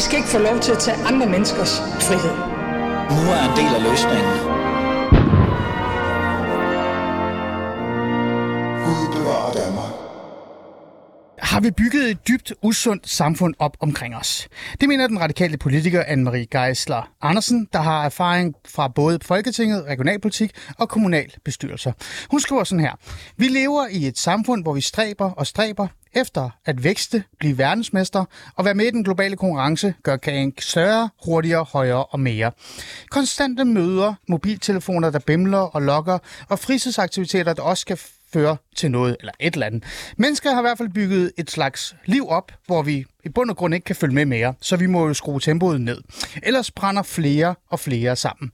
Vi skal ikke få lov til at tage andre menneskers frihed. Nu er en del af løsningen. Gud bevarer Danmark. Har vi bygget et dybt usundt samfund op omkring os? Det mener den radikale politiker Anne-Marie Geisler Andersen, der har erfaring fra både Folketinget, regionalpolitik og kommunalbestyrelser. Hun skriver sådan her: Vi lever i et samfund, hvor vi stræber og stræber efter at vækste, blive verdensmester og være med i den globale konkurrence, gør kagen større, hurtigere, højere og mere. Konstante møder, mobiltelefoner, der bimler og lokker, og fritidsaktiviteter, der også skal føre til noget eller et eller andet. Mennesker har i hvert fald bygget et slags liv op, hvor vi i bund og grund ikke kan følge med mere, så vi må jo skrue tempoet ned. Ellers brænder flere og flere sammen.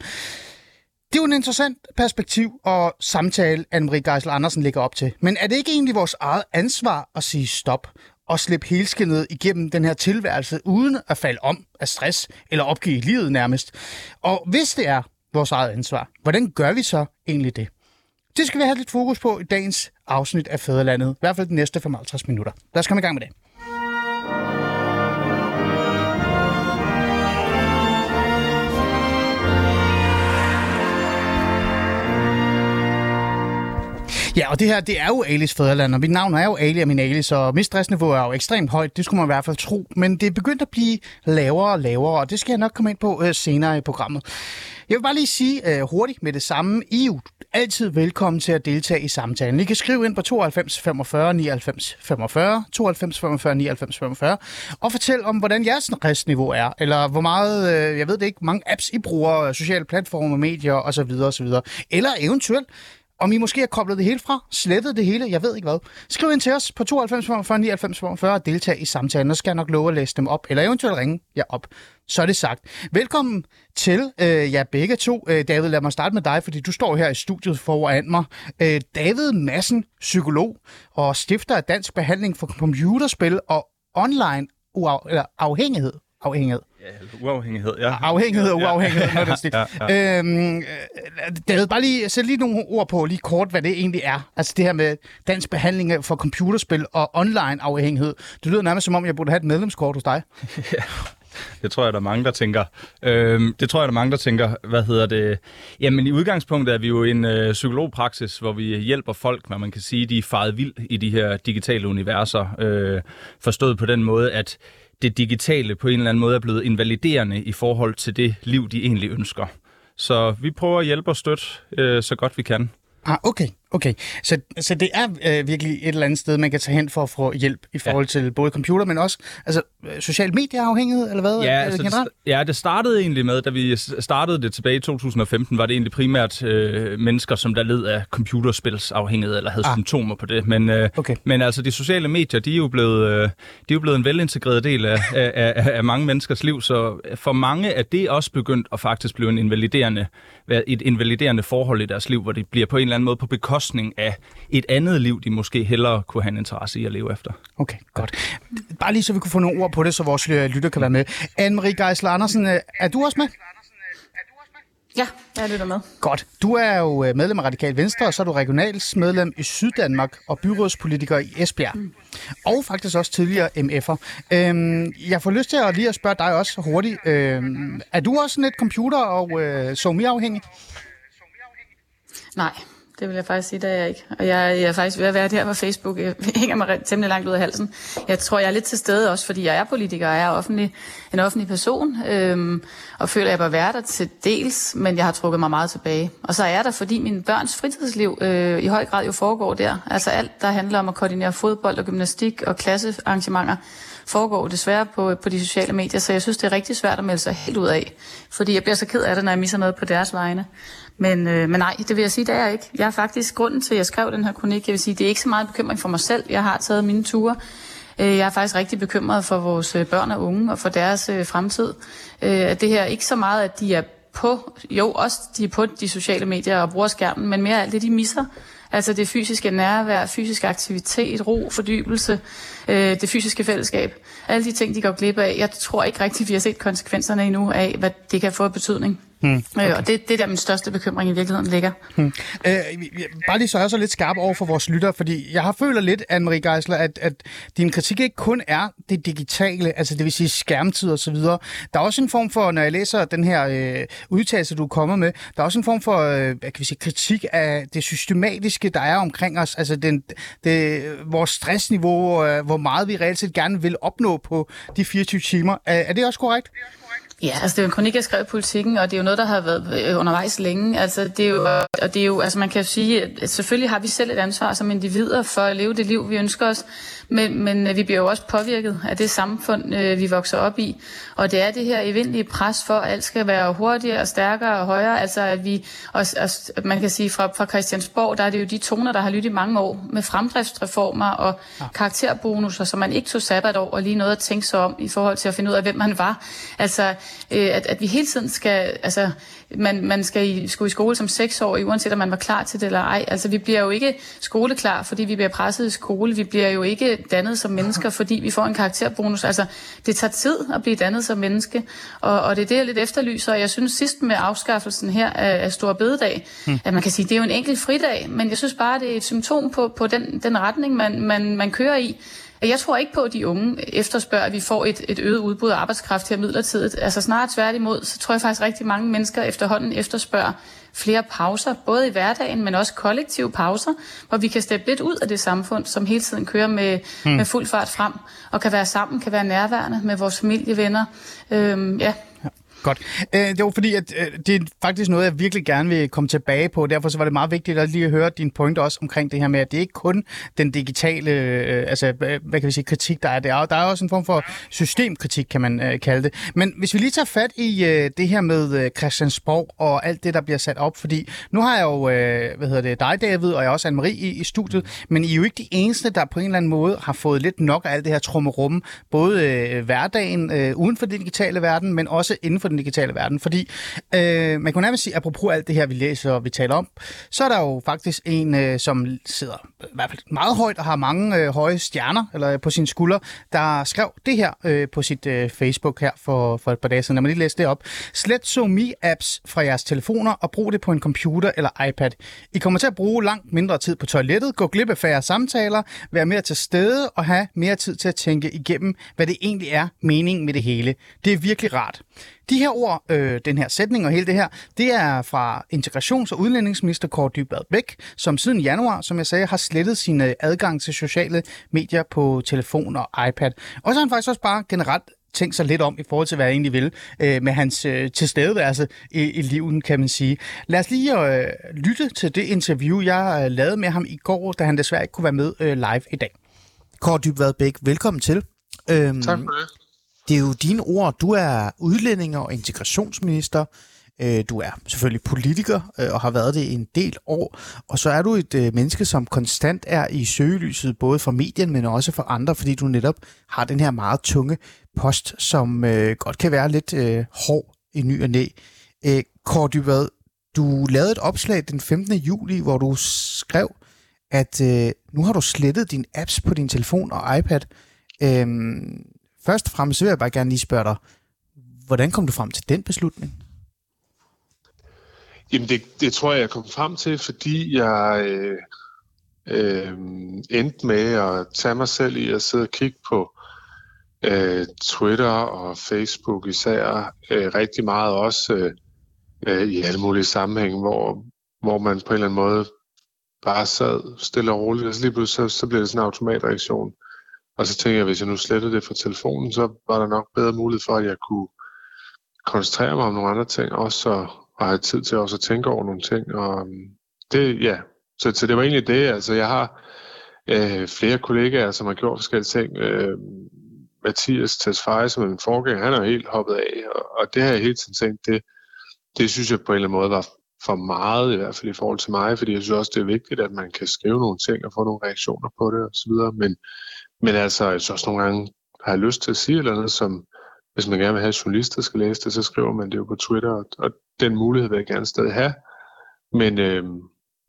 Det er jo en interessant perspektiv og samtale, Anne-Marie Geisler Andersen lægger op til. Men er det ikke egentlig vores eget ansvar at sige stop og slippe helskindet igennem den her tilværelse, uden at falde om af stress eller opgive livet nærmest? Og hvis det er vores eget ansvar, hvordan gør vi så egentlig det? Det skal vi have lidt fokus på i dagens afsnit af Fæderlandet. I hvert fald de næste 55 minutter. Lad os komme i gang med det. Ja, og det her, det er jo Alice Føderland, og mit navn er jo Ali Aminali, så mit stressniveau er jo ekstremt højt, det skulle man i hvert fald tro, men det er begyndt at blive lavere og lavere, og det skal jeg nok komme ind på senere i programmet. Jeg vil bare lige sige hurtigt med det samme, I er altid velkommen til at deltage i samtalen. I kan skrive ind på 92 45 99 45, 92 45 99 45, og fortæl om, hvordan jeres stressniveau er, eller hvor meget, jeg ved det ikke, mange apps I bruger, sociale platformer, medier osv. osv. Eller eventuelt, om I måske har koblet det hele fra, slettet det hele, jeg ved ikke hvad. Skriv ind til os på 92 45 99 45 og deltag i samtalen. Og skal jeg nok love at læse dem op, eller eventuelt ringe jer op. Så er det sagt. Velkommen til jer begge to. David, lad mig starte med dig, fordi du står her i studiet foran mig. David Madsen, psykolog og stifter af Dansk Behandling for Computerspil og Onlineafhængighed. Uafhængighed, ja. Afhængighed og uafhængighed, noget den stil. Ja. David, bare lige sæt lige nogle ord på, lige kort, hvad det egentlig er. Altså det her med dansk behandling for computerspil og online afhængighed. Det lyder nærmest som om, jeg burde have et medlemskort hos dig. Ja, det tror jeg, der er mange, der tænker. Jamen i udgangspunktet er vi jo en psykologpraksis, hvor vi hjælper folk, hvad man kan sige, de er faret vild i de her digitale universer. Forstået på den måde, at det digitale på en eller anden måde er blevet invaliderende i forhold til det liv, de egentlig ønsker. Så vi prøver at hjælpe og støtte så godt vi kan. Ah, okay. Så det er virkelig et eller andet sted, man kan tage hen for at få hjælp i forhold til både computer, men også altså, social medieafhængighed, eller hvad? Det startede egentlig med, da vi startede det tilbage i 2015, var det egentlig primært mennesker, som der led af computerspilsafhængighed, eller havde symptomer på det. Men altså, de sociale medier, de er jo blevet, en velintegreret del af mange menneskers liv, så for mange er det også begyndt at faktisk blive et invaliderende forhold i deres liv, hvor det bliver på en eller anden måde på bekostning af et andet liv, de måske hellere kunne have en interesse i at leve efter. Okay, godt. Bare lige så vi kunne få nogle ord på det, så vores lytter kan være med. Anne-Marie Geisler Andersen, er du også med? Ja, jeg lytter med. Godt. Du er jo medlem af Radikale Venstre, og så er du regionalsmedlem i Syddanmark og byrådspolitiker i Esbjerg. Mm. Og faktisk også tidligere MF'er. Jeg får lyst til at lige at spørge dig også hurtigt. Er du også sådan lidt computer- og zoom-afhængig? Nej. Det vil jeg faktisk sige, det er jeg ikke. Og jeg er faktisk ved at være der, hvor Facebook hænger mig temmelig langt ud af halsen. Jeg tror, jeg er lidt til stede også, fordi jeg er politiker, og jeg er en offentlig person, og føler, at jeg bør være der til dels, men jeg har trukket mig meget tilbage. Og så er jeg der, fordi min børns fritidsliv i høj grad jo foregår der. Altså alt, der handler om at koordinere fodbold og gymnastik og klassearrangementer, foregår desværre på de sociale medier, så jeg synes, det er rigtig svært at melde sig helt ud af. Fordi jeg bliver så ked af det, når jeg misser noget på deres vegne. Men nej, det vil jeg sige, det er jeg ikke. Jeg er faktisk grunden til, at jeg skrev den her kronik. Jeg vil sige, det er ikke så meget bekymring for mig selv. Jeg har taget mine ture. Jeg er faktisk rigtig bekymret for vores børn og unge og for deres fremtid. At det her ikke så meget, at de er på, jo også de er på de sociale medier og bruger skærmen, men mere alt det, de misser. Altså det fysiske nærvær, fysisk aktivitet, ro, fordybelse, det fysiske fællesskab. Alle de ting, de går glip af. Jeg tror ikke rigtigt, vi har set konsekvenserne endnu af, hvad det kan få af betydning. Okay. Og det er der min største bekymring i virkeligheden ligger. Bare lige så er jeg så lidt skarp over for vores lytter, fordi jeg har føler lidt, Anne-Marie Geisler, at din kritik ikke kun er det digitale, altså det vil sige skærmtid og så videre. Der er også en form for, når jeg læser den her udtalelse, du kommer med, der er også en form for hvad kan vi sige, kritik af det systematiske, der er omkring os, altså vores stressniveau, hvor meget vi reelt set gerne vil opnå på de 24 timer. Er det også korrekt? Ja, altså det er jo en kronik, jeg skrev i Politiken, og det er jo noget, der har været undervejs længe. Altså det er jo, og det er jo, altså man kan jo sige, at selvfølgelig har vi selv et ansvar som individer for at leve det liv, vi ønsker os, men vi bliver jo også påvirket af det samfund, vi vokser op i. Og det er det her evindelige pres for, at alt skal være hurtigere og stærkere og højere. Altså at vi, og man kan sige, fra Christiansborg, der er det jo de toner, der har lyttet i mange år med fremdriftsreformer og karakterbonusser, så man ikke tog sabbatår og lige noget at tænke sig om i forhold til at finde ud af, hvem man var. Altså at vi hele tiden skal, altså man skulle i skole som 6-årig, uanset om man var klar til det eller ej. Altså vi bliver jo ikke skoleklar, fordi vi bliver presset i skole. Vi bliver jo ikke dannet som mennesker, fordi vi får en karakterbonus. Altså det tager tid at blive dannet som menneske, og det er det, jeg lidt efterlyser. Og jeg synes sidst med afskaffelsen her af Store Bededag, at man kan sige, det er jo en enkelt fridag, men jeg synes bare, det er et symptom på den retning, man kører i. Jeg tror ikke på, at de unge efterspørger, at vi får et øget udbud af arbejdskraft her midlertidigt. Altså snarere tværtimod, så tror jeg faktisk rigtig mange mennesker efterhånden efterspørger flere pauser, både i hverdagen, men også kollektive pauser, hvor vi kan steppe lidt ud af det samfund, som hele tiden kører med fuld fart frem, og kan være sammen, kan være nærværende med vores familievenner. Godt. Det var fordi, at det er faktisk noget, jeg virkelig gerne vil komme tilbage på. Derfor så var det meget vigtigt at lige høre din pointe også omkring det her med, at det ikke kun den digitale hvad kan vi sige, kritik, der er der. Der er også en form for systemkritik, kan man kalde det. Men hvis vi lige tager fat i det her med Christiansborg og alt det, der bliver sat op. Fordi nu har jeg jo dig, David, og jeg også Anne-Marie i studiet. Men I er jo ikke de eneste, der på en eller anden måde har fået lidt nok af alt det her trummerum. Både hverdagen uden for den digitale verden, men også inden for den digitale verden, fordi man kunne nærmest sige, apropos alt det her, vi læser og vi taler om, så er der jo faktisk en, som sidder i hvert fald meget højt og har mange høje stjerner eller på sine skuldre, der skrev det her på sit Facebook her for et par dage siden. Når man lige læser det op. Slet SoMe-apps fra jeres telefoner og brug det på en computer eller iPad. I kommer til at bruge langt mindre tid på toilettet, gå glip af færre samtaler, være mere til stede og have mere tid til at tænke igennem, hvad det egentlig er meningen med det hele. Det er virkelig rart. De her ord, den her sætning og hele det her, det er fra integrations- og udlændingsminister Kåre Dybvad Bek, som siden januar, som jeg sagde, har slettet sin adgang til sociale medier på telefon og iPad. Og så har han faktisk også bare generelt tænkt sig lidt om i forhold til, hvad jeg egentlig vil med hans tilstedeværelse i livet, kan man sige. Lad os lige lytte til det interview, jeg lavede med ham i går, da han desværre ikke kunne være med live i dag. Kåre Dybvad Bek, velkommen til. Tak for det. Det er jo dine ord. Du er udlændinge- og integrationsminister. Du er selvfølgelig politiker og har været det i en del år. Og så er du et menneske, som konstant er i søgelyset, både for medierne, men også for andre, fordi du netop har den her meget tunge post, som godt kan være lidt hård i ny og næ. Kåre Dybvad, du lavede et opslag den 15. juli, hvor du skrev, at nu har du slettet dine apps på din telefon og iPad. Først og fremmest vil jeg bare gerne lige spørge dig, hvordan kom du frem til den beslutning? Jamen det tror jeg kom frem til, fordi jeg endte med at tage mig selv i at sidde og kigge på Twitter og Facebook især rigtig meget også i alle mulige sammenhænge, hvor man på en eller anden måde bare sad stille og roligt, og så lige pludselig så blev det sådan en automatreaktion. Og så tænkte jeg, at hvis jeg nu slettede det fra telefonen, så var der nok bedre mulighed for, at jeg kunne koncentrere mig om nogle andre ting også, og have tid til også at tænke over nogle ting. Og det, ja, så det var egentlig det. Altså, jeg har flere kollegaer, som har gjort forskellige ting. Mattias Tesfaye, som er min forgænger, han er jo helt hoppet af, og det har jeg hele tiden tænkt, det synes jeg på en eller anden måde var for meget, i hvert fald i forhold til mig, fordi jeg synes også, det er vigtigt, at man kan skrive nogle ting og få nogle reaktioner på det, og så videre, men altså, jeg synes også nogle gange har jeg lyst til at sige eller andet, som hvis man gerne vil have journalister skal læse det, så skriver man det jo på Twitter, og den mulighed vil jeg gerne stadig have.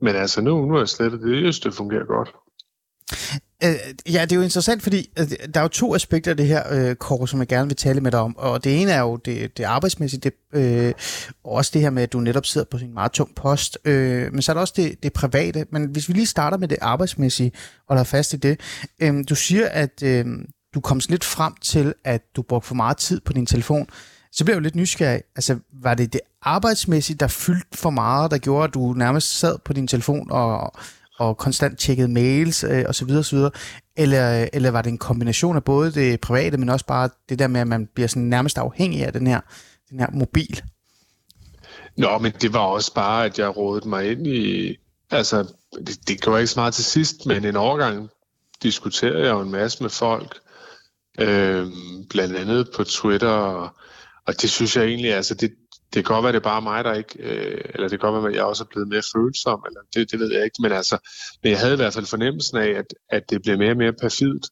Men altså, nu har jeg slettet det, det fungerer godt. Ja, det er jo interessant, fordi der er jo to aspekter af det her, Kåre, som jeg gerne vil tale med dig om. Og det ene er jo det arbejdsmæssige, og også det her med, at du netop sidder på en meget tung post. Men så er der også det private. Men hvis vi lige starter med det arbejdsmæssige, og der er fast i det. Du siger, at du kom lidt frem til, at du brugte for meget tid på din telefon. Så blev jeg jo lidt nysgerrig. Altså, var det arbejdsmæssige, der fyldte for meget, der gjorde, at du nærmest sad på din telefon og konstant tjekkede mails osv. Eller var det en kombination af både det private, men også bare det der med, at man bliver sådan nærmest afhængig af den her mobil? Nå, men det var også bare, at jeg rodede mig ind i... Altså, det går ikke så meget til sidst, men en overgang diskuterede jeg jo en masse med folk, blandt andet på Twitter, og det synes jeg egentlig, altså det kan godt være, det er bare mig, der ikke... Eller det kan godt være, at jeg også er blevet mere følsom, eller det ved jeg ikke. Men altså, men jeg havde i hvert fald fornemmelsen af, at det blev mere og mere perfidt.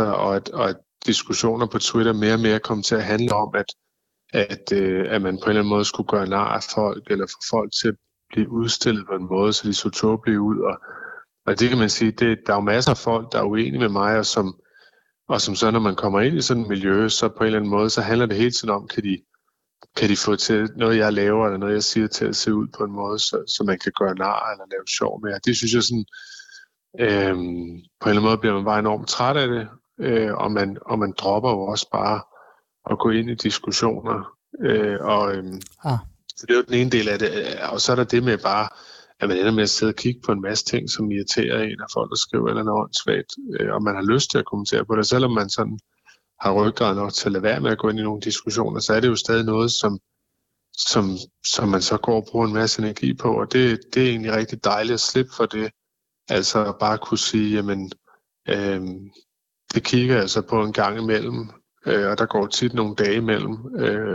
Og at diskussioner på Twitter mere og mere kom til at handle om, at man på en eller anden måde skulle gøre nar af folk, eller få folk til at blive udstillet på en måde, så de så tåbelige ud. Og det kan man sige, der er jo masser af folk, der er uenige med mig, og som så, når man kommer ind i sådan et miljø, så på en eller anden måde, så handler det hele tiden om, kan de få til noget, jeg laver, eller noget, jeg siger, til at se ud på en måde, så man kan gøre nar eller lave sjov med. Og det synes jeg sådan, på en eller anden måde bliver man bare enormt træt af det, og man dropper jo også bare at gå ind i diskussioner. Så det er jo den ene del af det. Og så er der det med bare, at man ender med at sidde og kigge på en masse ting, som irriterer en, og folk, der skriver eller noget åndssvagt, og man har lyst til at kommentere på det, selvom man sådan har ryggrad nok til at lade være med at gå ind i nogle diskussioner, så er det jo stadig noget, som man så går og bruger en masse energi på, og det er egentlig rigtig dejligt at slippe for det. Altså bare kunne sige, jamen, det kigger jeg altså på en gang imellem, og der går tit nogle dage imellem,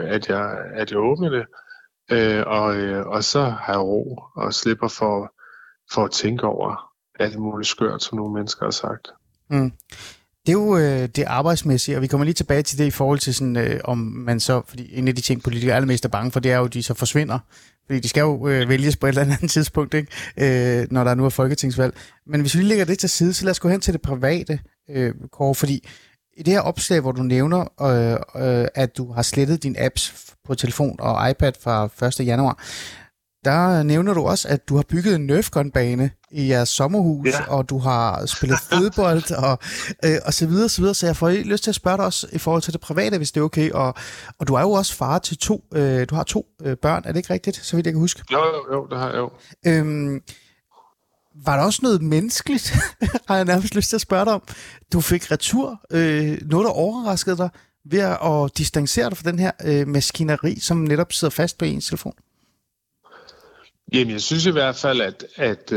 at jeg åbner det, og så har jeg ro og slipper for at tænke over alt muligt skørt, som nogle mennesker har sagt. Mm. Det er jo det arbejdsmæssige, og vi kommer lige tilbage til det i forhold til sådan, om man så, fordi en af de ting, politikere er allermest bange for, det er jo, at de så forsvinder. Fordi de skal jo vælges på et eller andet tidspunkt, ikke? Når der nu er folketingsvalg. Men hvis vi lige lægger det til side, så lad os gå hen til det private, Kåre, fordi i det her opslag, hvor du nævner, at du har slettet dine apps på telefon og iPad fra 1. januar, der nævner du også, at du har bygget en nerfgun-bane i jeres sommerhus, ja. Og du har spillet fodbold og så videre, så videre. Så jeg får lyst til at spørge dig også i forhold til det private, hvis det er okay. Og du er jo også far til to børn, er det ikke rigtigt, så vidt jeg kan huske? Jo, det har jeg jo. Var der også noget menneskeligt, har jeg nærmest lyst til at spørge dig om. Du fik retur, noget der overraskede dig, ved at distancere dig fra den her maskineri, som netop sidder fast på ens telefon? Jamen, jeg synes i hvert fald, at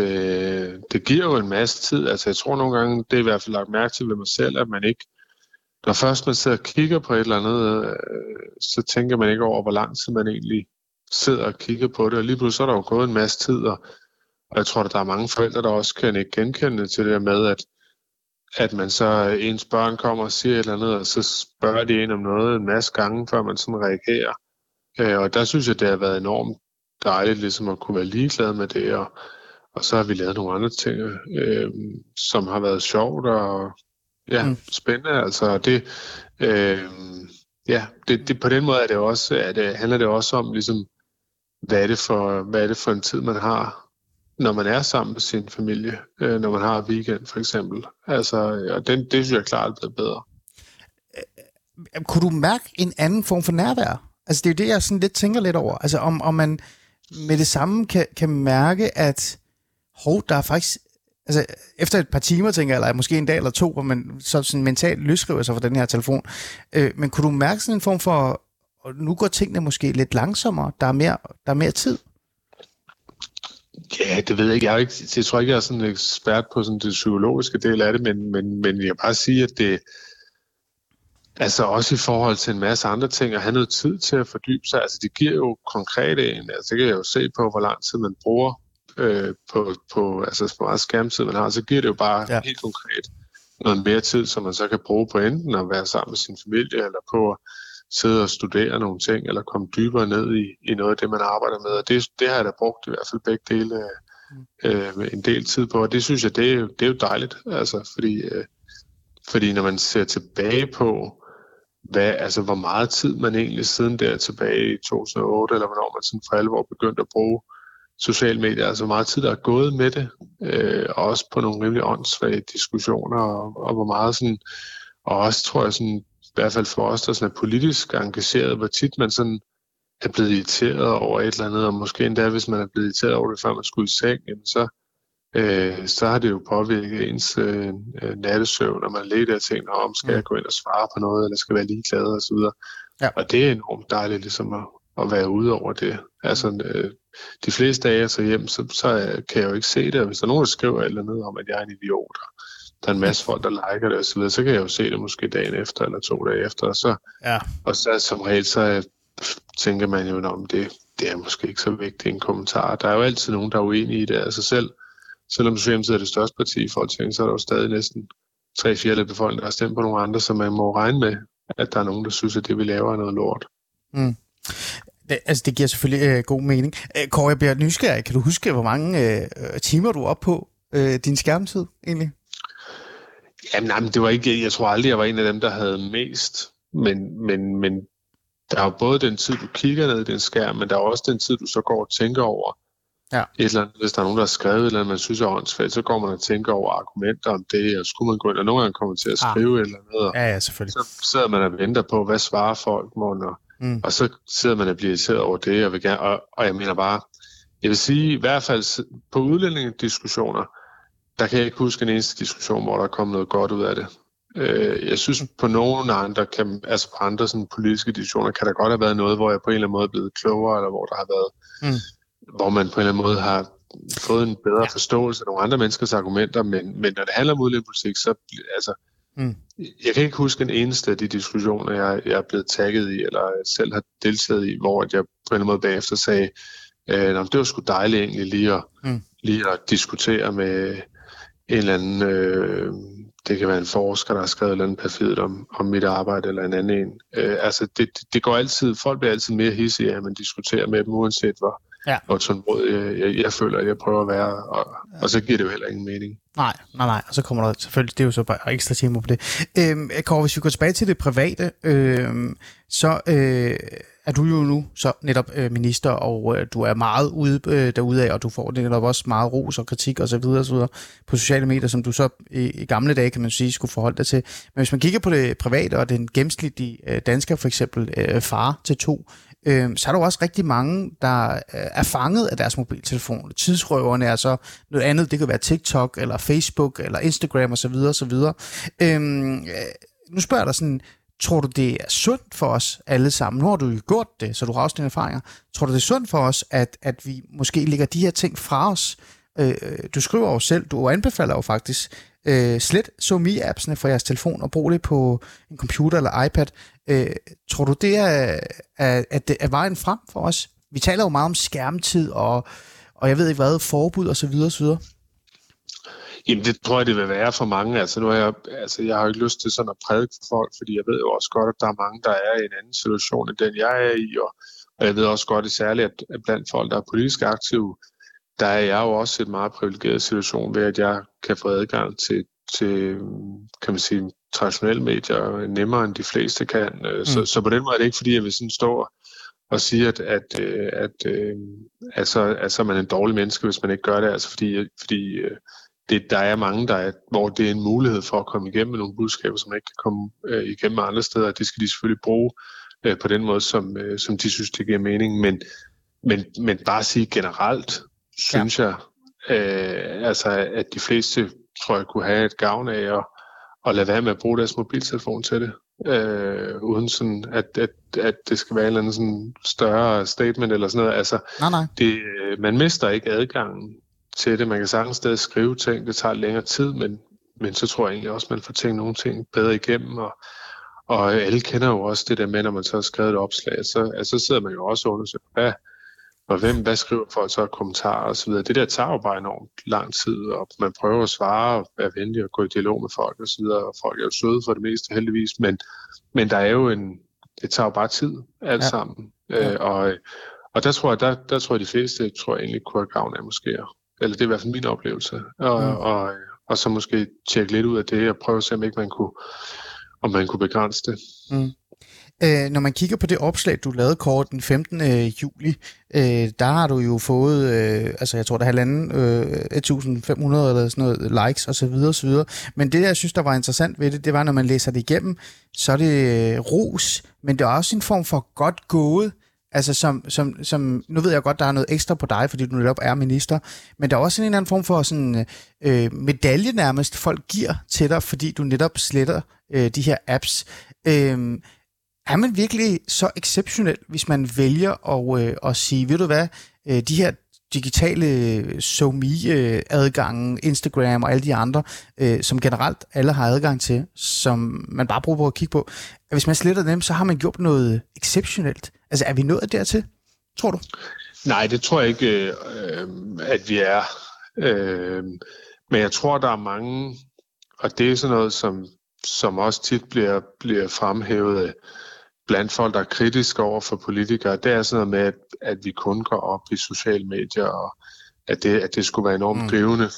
det giver jo en masse tid. Altså, jeg tror nogle gange, det er i hvert fald lagt mærke til ved mig selv, at man ikke, når først man sidder og kigger på et eller andet, så tænker man ikke over, hvor lang tid man egentlig sidder og kigger på det. Og lige pludselig så er der jo gået en masse tid, og jeg tror, at der er mange forældre, der også kan ikke genkende til det der med, at man så, ens børn kommer og siger et eller andet, og så spørger de en om noget en masse gange, før man sådan reagerer. Og der synes jeg, det har været enormt dejligt ligesom at kunne være ligeglad med det, og så har vi lavet nogle andre ting, som har været sjovt og spændende. Altså det på den måde er det også, at handler det også om ligesom hvad er det for en tid man har, når man er sammen med sin familie, når man har weekend for eksempel. Altså og det synes jeg klart er blevet bedre. Kunne du mærke en anden form for nærvær? Altså det er jo det jeg sådan lidt tænker lidt over. Altså om man med det samme kan mærke, at der er faktisk... Altså, efter et par timer, tænker jeg, eller måske en dag eller to, hvor man så sådan mentalt løsriver sig fra den her telefon. Men kunne du mærke sådan en form for, og nu går tingene måske lidt langsommere, der er mere tid? Ja, det ved jeg ikke. Jeg tror ikke, jeg er sådan en ekspert på sådan det psykologiske del af det, men jeg kan bare sige, at det... Altså også i forhold til en masse andre ting, at have noget tid til at fordybe sig. Altså det giver jo konkret en, altså det kan jeg jo se på, hvor lang tid man bruger på altså hvor meget skærmtid man har, så giver det jo bare helt konkret noget mere tid, som man så kan bruge på enten at være sammen med sin familie, eller på at sidde og studere nogle ting, eller komme dybere ned i noget af det, man arbejder med. Og det har jeg da brugt i hvert fald begge dele en del tid på, og det synes jeg, det er jo dejligt, altså, fordi når man ser tilbage på, hvor meget tid man egentlig siden der tilbage i 2008, eller hvornår man sådan for alvor begyndte at bruge sociale medier, altså hvor meget tid der er gået med det, og også på nogle rimelig åndssvage diskussioner, og hvor meget sådan, og også tror jeg sådan, i hvert fald for os, der sådan er politisk engageret, hvor tit man sådan er blevet irriteret over et eller andet, og måske endda, hvis man er blevet irriteret over det, før man skulle i seng, jamen så har det jo påvirket ens nattesøvn, når man lægger der ting, om skal jeg gå ind og svare på noget, eller skal være ligeglad, og så videre. Ja. Og det er enormt dejligt ligesom at være ude over det. Altså, de fleste dage jeg tager hjem, så kan jeg jo ikke se det, og hvis der er nogen, der skriver et eller andet om, at jeg er en idiot, og der er en masse folk, der liker det, og så videre, så kan jeg jo se det måske dagen efter, eller 2 dage efter, og så som regel, så tænker man jo om, det er måske ikke så vigtigt en kommentar. Der er jo altid nogen, der er uenige i det af sig selv. Selvom Socialdemokratiet er det største parti i Folketinget, så er der jo stadig næsten 3/4 af befolkningen, der har stemt på nogle andre, så man må regne med, at der er nogen, der synes, at det, vi laver, er noget lort. Mm. Det giver selvfølgelig god mening. Kåre, jeg bliver nysgerrig. Kan du huske, hvor mange timer du er oppe på din skærmtid egentlig? Jamen, det var ikke... Jeg tror aldrig, jeg var en af dem, der havde mest, men der er jo både den tid, du kigger ned i den skærm, men der er også den tid, du så går og tænker over. Ja. Et eller andet, hvis der er nogen, der har skrevet et eller andet, man synes er åndsfældt, så går man og tænker over argumenter om det, og skulle man gå ind, og nogle gange kommer til at skrive et eller andet. Ja, selvfølgelig. Så sidder man og venter på, hvad svarer folk, og så sidder man og bliver irriteret over det, og vil gerne, og jeg mener bare, jeg vil sige, i hvert fald på udlændingediskussioner, der kan jeg ikke huske en eneste diskussion, hvor der er kommet noget godt ud af det. Jeg synes, på nogle andre, på andre sådan politiske diskussioner, kan der godt have været noget, hvor jeg på en eller anden måde er blevet klogere, eller hvor der har været... hvor man på en eller anden måde har fået en bedre forståelse af nogle andre menneskers argumenter, men når det handler om udlændingepolitik, så jeg kan ikke huske en eneste af de diskussioner, jeg er blevet tagget i, eller selv har deltaget i, hvor jeg på en eller anden måde bagefter sagde, det var sgu dejligt egentlig lige at diskutere med en eller anden, det kan være en forsker, der har skrevet et eller andet perfidt om mit arbejde, eller en anden en. Det går altid, folk bliver altid mere hissige, at man diskuterer med dem, uanset hvor og sådan måde, jeg føler, at jeg prøver at være, og så giver det jo heller ingen mening. Nej, og så kommer der selvfølgelig, det er jo så bare ekstra timer på det. Kåre, hvis vi går tilbage til det private, så er du jo nu så netop minister, og du er meget ude derude af, og du får netop også meget ros og kritik og så videre på sociale medier, som du så i gamle dage, kan man sige, skulle forholde dig til. Men hvis man kigger på det private, og den gennemsnitlige dansker, for eksempel far til 2, så er der også rigtig mange, der er fanget af deres mobiltelefoner. Tidsrøverne er så noget andet. Det kan være TikTok, eller Facebook, eller Instagram osv. Nu spørger jeg dig sådan, tror du, det er sundt for os alle sammen? Nu har du jo gjort det, så du har også dine erfaringer. Tror du, det er sundt for os, at vi måske lægger de her ting fra os? Du skriver jo selv, du anbefaler jo faktisk, slet SoMe-appsene fra jeres telefon og brug det på en computer eller iPad. Tror du, det er vejen frem for os? Vi taler jo meget om skærmtid og jeg ved ikke hvad, forbud og så videre, så videre. Jamen det tror jeg, det vil være for mange. Altså, nu har jeg har jo ikke lyst til sådan at prædike for folk, fordi jeg ved jo også godt, at der er mange, der er i en anden situation end den, jeg er i. Og jeg ved også godt, særligt at blandt folk, der er politisk aktive, der er jeg jo også i en meget privilegeret situation ved, at jeg kan få adgang til kan man sige, traditionelle medier nemmere end de fleste kan. Så på den måde er det ikke, fordi jeg vil sådan stå og sige, at så er man en dårlig menneske, hvis man ikke gør det. Altså fordi der er mange, hvor det er en mulighed for at komme igennem med nogle budskaber, som man ikke kan komme igennem med andre steder, og det skal de selvfølgelig bruge på den måde, som de synes, det giver mening. Men bare sige generelt, synes jeg, at de fleste, tror jeg, kunne have et gavn af at lade være med at bruge deres mobiltelefon til det, uden sådan, at det skal være en eller anden sådan større statement eller sådan noget. Altså, nej. Det, man mister ikke adgangen til det. Man kan sagtens stadig skrive ting, det tager længere tid, men så tror jeg egentlig også, man får tænkt nogle ting bedre igennem, og alle kender jo også det der med, når man så har skrevet et opslag, så sidder man jo også og undersøger, hvad skriver folk så, kommentarer og så videre. Det der tager jo bare enormt lang tid, og man prøver at svare og være venlig og gå i dialog med folk og så videre, og folk er jo søde for det meste heldigvis, men der er jo det tager jo bare tid alt sammen. Og der tror jeg de fleste egentlig kunne have gavn af måske Eller det er i hvert fald min oplevelse. Og så måske tjekke lidt ud af det, og prøve at se, om man kunne begrænse det. Mm. Når man kigger på det opslag, du lavede, Kåre, den 15. juli, der har du jo fået, jeg tror, der er 1.500 eller sådan noget likes osv. Men det, jeg synes, der var interessant ved det, det var, når man læser det igennem, så er det ros, men det er også en form for godt gået. Altså som nu ved jeg godt, der er noget ekstra på dig, fordi du netop er minister, men der er også en eller anden form for sådan medalje nærmest, folk giver til dig, fordi du netop sletter de her apps. Er man virkelig så exceptionel, hvis man vælger at sige, ved du hvad, de her digitale SoMe-adgange, Instagram og alle de andre, som generelt alle har adgang til, som man bare bruger på at kigge på. Hvis man sletter dem, så har man gjort noget exceptionelt. Altså, er vi nået dertil, tror du? Nej, det tror jeg ikke, at vi er. Men jeg tror, der er mange, og det er sådan noget, som også tit bliver fremhævet blandt folk, der er kritiske over for politikere. Det er sådan noget med, at vi kun går op i sociale medier, og at det skulle være enormt drivende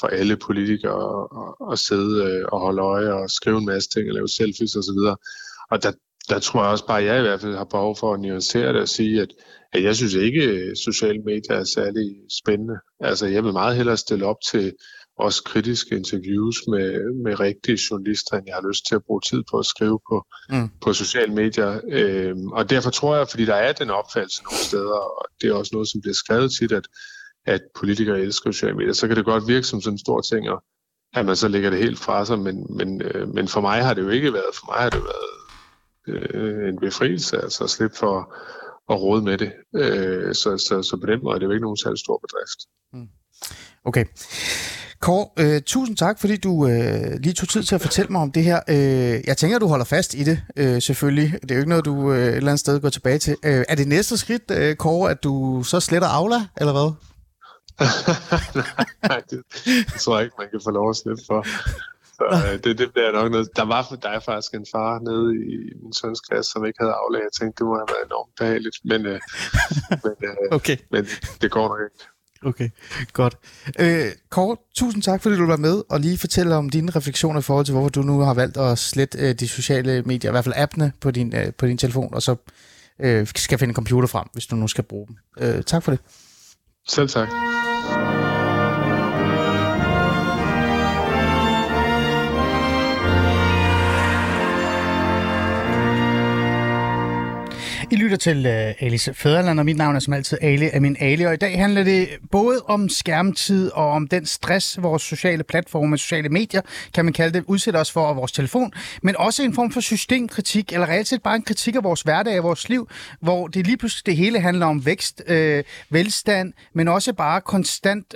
for alle politikere at sidde og holde øje og skrive en masse ting og lave selfies osv. Og der tror jeg også bare, at jeg i hvert fald har behov for at nuancere det og sige, at jeg synes ikke, at sociale medier er særlig spændende. Altså, jeg vil meget hellere stille op til også kritiske interviews med rigtige journalister, end jeg har lyst til at bruge tid på at skrive på sociale medier. Og derfor tror jeg, fordi der er den opfattelse nogle steder, og det er også noget, som bliver skrevet tit, at politikere elsker sociale medier, så kan det godt virke som sådan en stor ting, og at man så lægger det helt fra sig, men for mig har det jo ikke været. For mig har det været en befrielse, altså at slippe for at rode med det. Så på den måde er det jo ikke nogen særlig stor bedrift. Mm. Okay. Kåre, tusind tak, fordi du lige tog tid til at fortælle mig om det her. Jeg tænker, du holder fast i det, selvfølgelig. Det er jo ikke noget, du et eller andet sted går tilbage til. Er det næste skridt, Kåre, at du så sletter Aula, eller hvad? Nej, det tror jeg ikke, man kan få lov at slippe for. Så, det bliver nok noget. Der var for dig faktisk en far nede i min søns klasse, som ikke havde Aula. Jeg tænkte, det må have været enormt behageligt, men det går nok ikke. Okay, godt. Kåre, tusind tak, fordi du var med og lige fortælle om dine refleksioner i forhold til, hvorfor du nu har valgt at slette de sociale medier, i hvert fald appene på din telefon, og så skal finde en computer frem, hvis du nu skal bruge dem. Tak for det. Selv tak. I lytter til Alice Føderland, og mit navn er som altid Ali Aminali, og i dag handler det både om skærmtid og om den stress, vores sociale platforme, sociale medier, kan man kalde det, udsætter os for vores telefon, men også en form for systemkritik, eller reelt set bare en kritik af vores hverdag, af vores liv, hvor det lige pludselig det hele handler om vækst, velstand, men også bare konstant,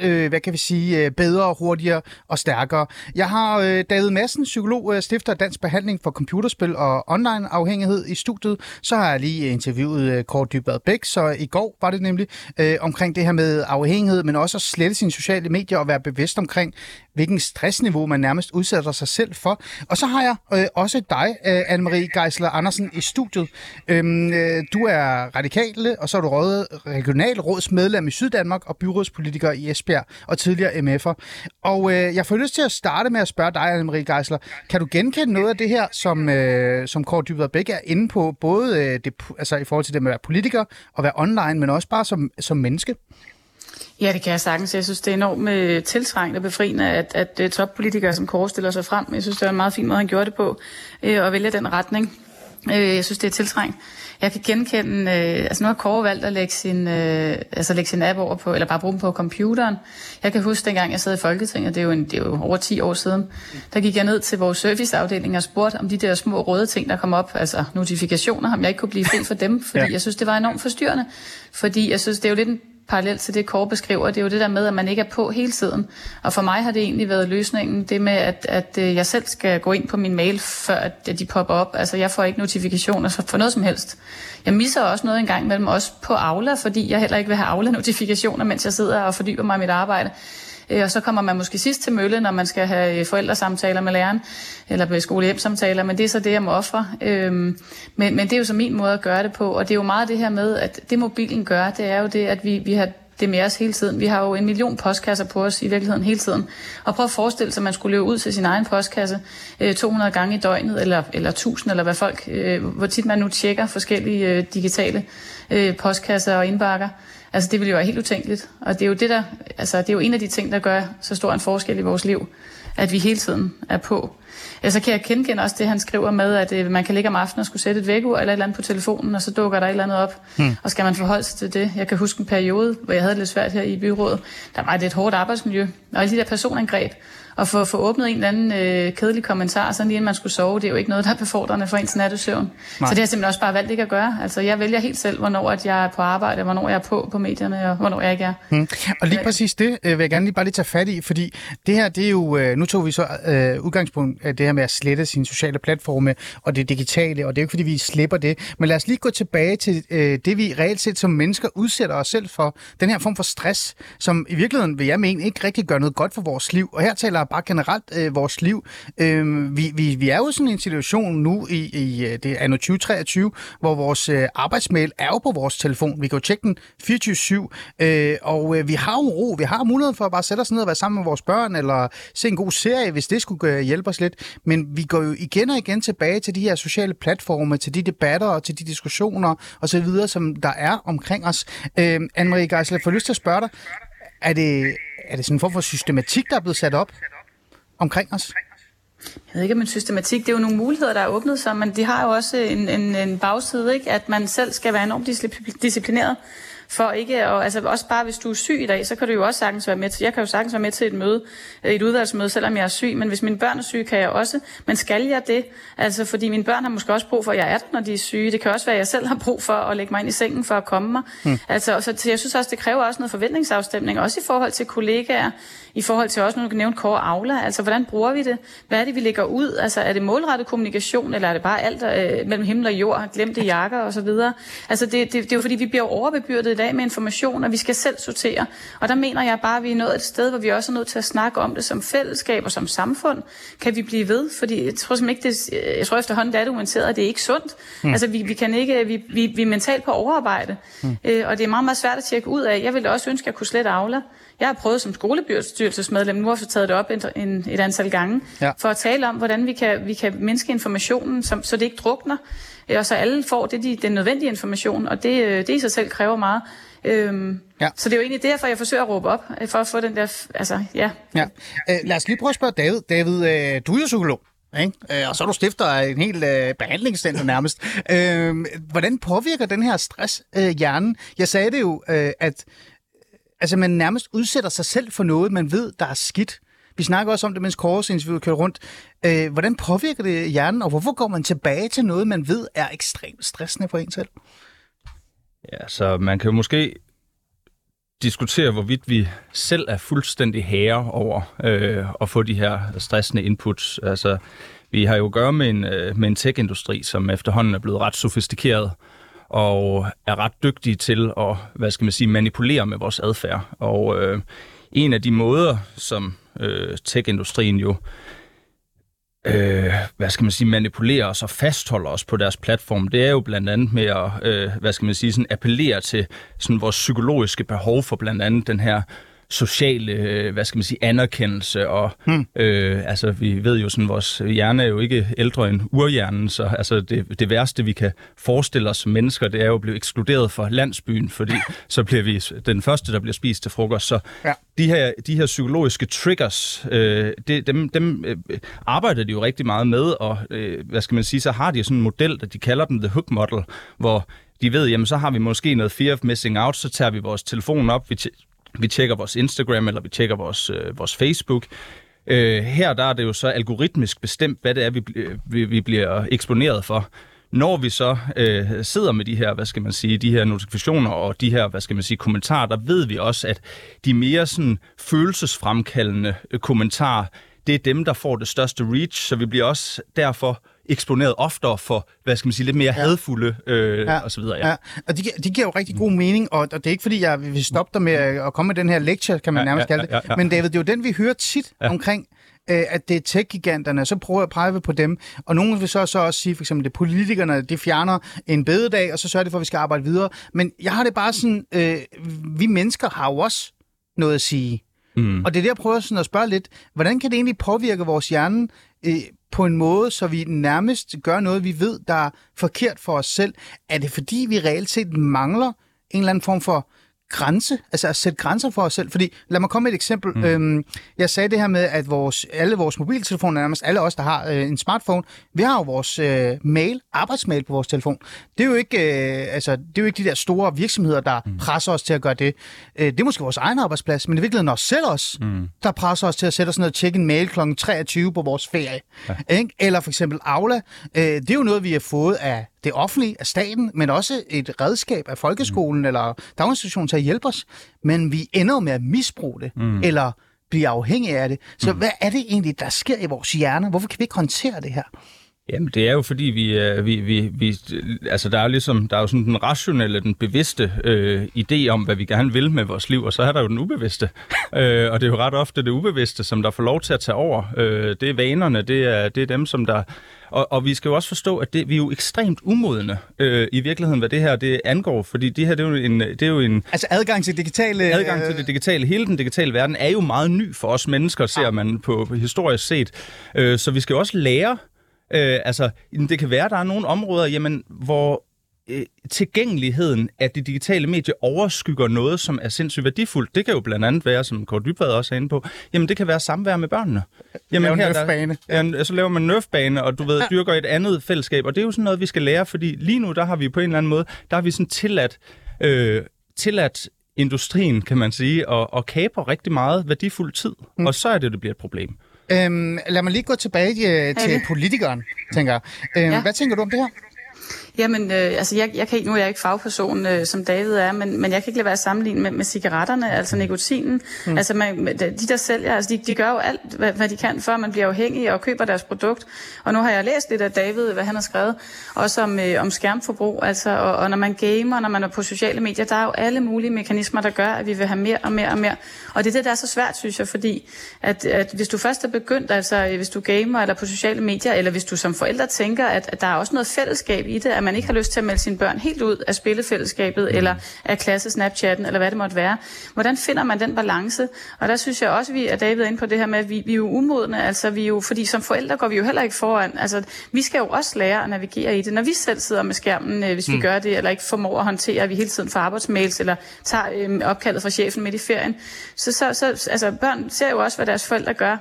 bedre, hurtigere og stærkere. Jeg har David Madsen, psykolog, stifter af Dansk Behandling for Computerspil- og Onlineafhængighed i studiet, så har jeg lige interviewet Kåre Dybvad Bek, så i går var det nemlig omkring det her med afhængighed, men også at slette sine sociale medier og være bevidst omkring, hvilken stressniveau man nærmest udsætter sig selv for. Og så har jeg også dig, Anne-Marie Geisler Andersen, i studiet. Du er radikale, og så er du regionalrådsmedlem i Syddanmark og byrådspolitiker i Esbjerg og tidligere MF'er. Og jeg får lyst til at starte med at spørge dig, Anne-Marie Geisler, kan du genkende noget af det her, som Kåre Dybvad Bek er inde på, både i forhold til det med at være politiker og være online, men også bare som menneske? Ja, det kan jeg sagtens. Jeg synes, det er enormt tiltrængt og befriende, at toppolitikere som Kåre stiller sig frem. Jeg synes, det var en meget fin måde, han gjorde det på, og vælge den retning. Jeg synes, det er tiltrængt. Jeg kan genkende, nu har Kåre valgt at lægge sin app over på, eller bare bruge den på computeren. Jeg kan huske, dengang jeg sad i Folketinget, det er jo over 10 år siden, der gik jeg ned til vores serviceafdeling og spurgte om de der små røde ting, der kom op, altså notifikationer, om jeg ikke kunne blive fri for dem, fordi jeg synes, det var enormt forstyrrende. Fordi jeg synes, det er jo lidt en parallelt til det, Kåre beskriver, det er jo det der med, at man ikke er på hele tiden. Og for mig har det egentlig været løsningen, det med, at jeg selv skal gå ind på min mail, før at de popper op. Altså, jeg får ikke notifikationer for noget som helst. Jeg misser også noget engang mellem os på Aula, fordi jeg heller ikke vil have Aula-notifikationer, mens jeg sidder og fordyber mig i mit arbejde. Og så kommer man måske sidst til mølle, når man skal have forældresamtaler med læreren, eller skolehjemsamtaler, men det er så det, jeg må ofre. Men det er jo så min måde at gøre det på, og det er jo meget det her med, at det mobilen gør, det er jo det, at vi har det med os hele tiden. Vi har jo 1 million postkasser på os i virkeligheden hele tiden. Og prøv at forestille sig, at man skulle løbe ud til sin egen postkasse 200 gange i døgnet, eller 1000, eller hvad folk, hvor tit man nu tjekker forskellige digitale postkasser og indbakker. Altså det ville jo være helt utænkeligt. Og det er jo det der, altså det er jo en af de ting, der gør så stor en forskel i vores liv, at vi hele tiden er på. Så kan jeg genkende også det, han skriver med, at man kan ligge om aftenen og skulle sætte et vækkeur eller et eller andet på telefonen, og så dukker der et eller andet op. Og skal man forholde sig til det? Jeg kan huske en periode, hvor jeg havde det lidt svært her i byrådet. Der var det et hårdt arbejdsmiljø, og alle de der personangreb. Og få åbnet en eller anden kedelig kommentar, sådan lige inden man skulle sove, det er jo ikke noget, der er befordrende for ens nattesøvn. Så det har jeg simpelthen også bare valgt ikke at gøre. Altså jeg vælger helt selv, hvornår at jeg er på arbejde, hvornår jeg er på medierne, og hvornår jeg ikke er. Og lige præcis det vil jeg gerne lige tage fat i, fordi det her, det er jo, nu tog vi så udgangspunkt af det her med at slette sine sociale platforme og det digitale, og det er jo ikke, fordi vi slipper det. Men lad os lige gå tilbage til det, vi reelt set som mennesker udsætter os selv for. Den her form for stress, som i virkeligheden, vil jeg mene, ikke rigtig gør noget godt for vores liv. Og her taler bare generelt vores liv. Vi er jo sådan en situation nu i det anno 2023, hvor vores arbejdsmail er jo på vores telefon. Vi kan jo tjekke den 24/7, og vi har jo ro. Vi har muligheden for at bare sætte os ned og være sammen med vores børn, eller se en god serie, hvis det skulle hjælpe os lidt. Men vi går jo igen og igen tilbage til de her sociale platforme, til de debatter og til de diskussioner osv., som der er omkring os. Anne-Marie Geisler, jeg får lyst til at spørge dig, er det sådan en form for systematik, der er blevet sat op omkring os? Jeg ved ikke, om en systematik, det er jo nogle muligheder, der er åbnet sig, men de har jo også en bagside, ikke? At man selv skal være enormt disciplineret for ikke, og altså også bare hvis du er syg i dag, så kan du jo også sagtens være med til, jeg kan jo sagtens være med til et udvalgsmøde, selvom jeg er syg, men hvis mine børn er syge, kan jeg også, men skal jeg det? Altså fordi mine børn har måske også brug for, at jeg er der, når de er syge, det kan også være, at jeg selv har brug for at lægge mig ind i sengen for at komme mig, altså så jeg synes også, det kræver også noget forventningsafstemning, også i forhold til kollegaer, i forhold til også, nu du kan nævne Kåre Aula, altså hvordan bruger vi det? Hvad er det, vi lægger ud? Altså er det målrettet kommunikation, eller er det bare alt mellem himmel og jord, glemte jakker og så videre? Altså det er jo fordi, vi bliver overbebyrdet dag med information, og vi skal selv sortere. Og der mener jeg bare, at vi er nået et sted, hvor vi også er nødt til at snakke om det som fællesskab og som samfund. Kan vi blive ved? Fordi jeg tror efterhånden, det er dokumenteret, at det ikke er sundt. Altså vi kan ikke, vi er mentalt på overarbejde. Og det er meget, meget svært at tjekke ud af. Jeg ville også ønske, at jeg kunne slette Aula. Jeg har prøvet som skolebestyrelsesmedlem, nu har jeg taget det op et antal gange, for at tale om, hvordan vi kan mindske informationen, så det ikke drukner. Og så alle får den nødvendige information, og det i sig selv kræver meget. Så det er jo egentlig derfor, jeg forsøger at råbe op, for at få den der... Lad os lige prøve at spørge David. David, du er jo psykolog, ikke? Og så er du stifter af en hel behandlingscenter nærmest. Hvordan påvirker den her stress hjernen? Jeg sagde det jo, at altså, man nærmest udsætter sig selv for noget, man ved, der er skidt. Vi snakker også om det, mens Kåres interview kører rundt. Hvordan påvirker det hjernen, og hvorfor går man tilbage til noget, man ved er ekstremt stressende for en selv? Ja, så man kan jo måske diskutere, hvorvidt vi selv er fuldstændig herre over at få de her stressende inputs. Altså, vi har jo at gøre med en tech-industri, som efterhånden er blevet ret sofistikeret og er ret dygtige til at, manipulere med vores adfærd. Og en af de måder, som tech-industrien jo manipulerer os og fastholder os på deres platform, det er jo blandt andet med at sådan appellere til sådan vores psykologiske behov for blandt andet den her sociale anerkendelse og vi ved jo sådan, vores hjerne er jo ikke ældre end urhjernen, så altså det værste vi kan forestille os som mennesker, det er jo at blive ekskluderet fra landsbyen, fordi så bliver vi den første, der bliver spist til frokost. Så de her psykologiske triggers, dem arbejder de jo rigtig meget med, og så har de sådan en model, de kalder den the hook model, hvor de ved, jamen så har vi måske noget fear of missing out, så tager vi vores telefon op, vi tjekker vores Instagram, eller vi tjekker vores Facebook. Her der er det jo så algoritmisk bestemt, hvad det er, vi bliver eksponeret for. Når vi så sidder med de her, notifikationer og de her, kommentarer, der ved vi også, at de mere sådan følelsesfremkaldende kommentarer, det er dem, der får det største reach, så vi bliver også derfor eksponeret oftere for, lidt mere hadfulde og så videre. Ja. Og det giver jo rigtig god mening, og det er ikke fordi, jeg vil stoppe dig med at komme med den her lecture, kan man nærmest kalde det. Men David, det er jo den, vi hører tit omkring at det er tech-giganterne, så prøver jeg præve på dem. Og nogen vil så også sige, for eksempel, det politikerne, de fjerner en bededag, og så sørger det for, at vi skal arbejde videre. Men jeg har det bare sådan, vi mennesker har jo også noget at sige. Mm. Og det er der, jeg prøver sådan at spørge lidt, hvordan kan det egentlig påvirke vores hjerne på en måde, så vi nærmest gør noget, vi ved, der er forkert for os selv? Er det fordi, vi reelt set mangler en eller anden form for grænse, altså at sætte grænser for os selv? Fordi, lad mig komme med et eksempel. Mm. Jeg sagde det her med, at alle vores mobiltelefoner, nærmest alle os, der har en smartphone, vi har jo vores mail, arbejdsmail på vores telefon. Det er jo ikke, det er jo ikke de der store virksomheder, der presser os til at gøre det. Det er måske vores egen arbejdsplads, men det er virkelig også selv os, der presser os til at sætte os ned og tjekke en mail kl. 23 på vores ferie. Ja. Eller for eksempel Aula. Det er jo noget, vi har fået af det offentlige, af staten, men også et redskab af folkeskolen eller daginstitutionen til at hjælpe os, men vi ender med at misbruge det, eller blive afhængige af det. Så hvad er det egentlig, der sker i vores hjerner? Hvorfor kan vi ikke håndtere det her? Jamen, det er jo fordi, der er jo sådan den rationelle, den bevidste idé om, hvad vi gerne vil med vores liv, og så er der jo den ubevidste. Og det er jo ret ofte det ubevidste, som der får lov til at tage over. Det er vanerne, det er dem, som der... Og vi skal jo også forstå, at vi er jo ekstremt umodne i virkeligheden, hvad det her det angår, fordi det her det er jo en altså adgang til det digitale, hele den digitale verden er jo meget ny for os mennesker, ser man på historisk set. Så vi skal jo også lære. Det kan være, at der er nogle områder, hvor tilgængeligheden af de digitale medier overskygger noget, som er sindssygt værdifuldt. Det kan jo blandt andet være, som Kåre Dybvad også er inde på, det kan være samvær med børnene. Så laver man nerfbane, og du ved, dyrker et andet fællesskab, og det er jo sådan noget, vi skal lære, fordi lige nu, der har vi på en eller anden måde, der har vi sådan tilladt industrien, kan man sige, og kaper rigtig meget værdifuld tid, og så er det bliver et problem. Lad mig lige gå tilbage til politikeren, tænker jeg. Hvad tænker du om det her? Jamen, nu er jeg ikke fagperson, som David er, men jeg kan ikke lade være at sammenligne med cigaretterne, altså nikotinen. Altså, de der sælger, de gør jo alt, hvad de kan, før man bliver afhængig og køber deres produkt. Og nu har jeg læst lidt af David, hvad han har skrevet, også om skærmforbrug, altså, og når man gamer, når man er på sociale medier, der er jo alle mulige mekanismer, der gør, at vi vil have mere og mere og mere. Og det er det, der er så svært, synes jeg, fordi at hvis du først er begyndt, altså hvis du gamer eller på sociale medier, eller hvis du som forælder tænker, at der er også noget fællesskab i det, at man ikke har lyst til at melde sine børn helt ud af spillefællesskabet eller af klasse-Snapchatten, eller hvad det måtte være. Hvordan finder man den balance? Og der synes jeg også, at David er inde på det her med, at vi er jo umodne, altså vi er jo, fordi som forældre går vi jo heller ikke foran. Altså, vi skal jo også lære at navigere i det. Når vi selv sidder med skærmen, hvis vi gør det, eller ikke formår at håndtere, at vi hele tiden får arbejdsmails, eller tager opkaldet fra chefen midt i ferien, så børn ser jo også, hvad deres forældre gør.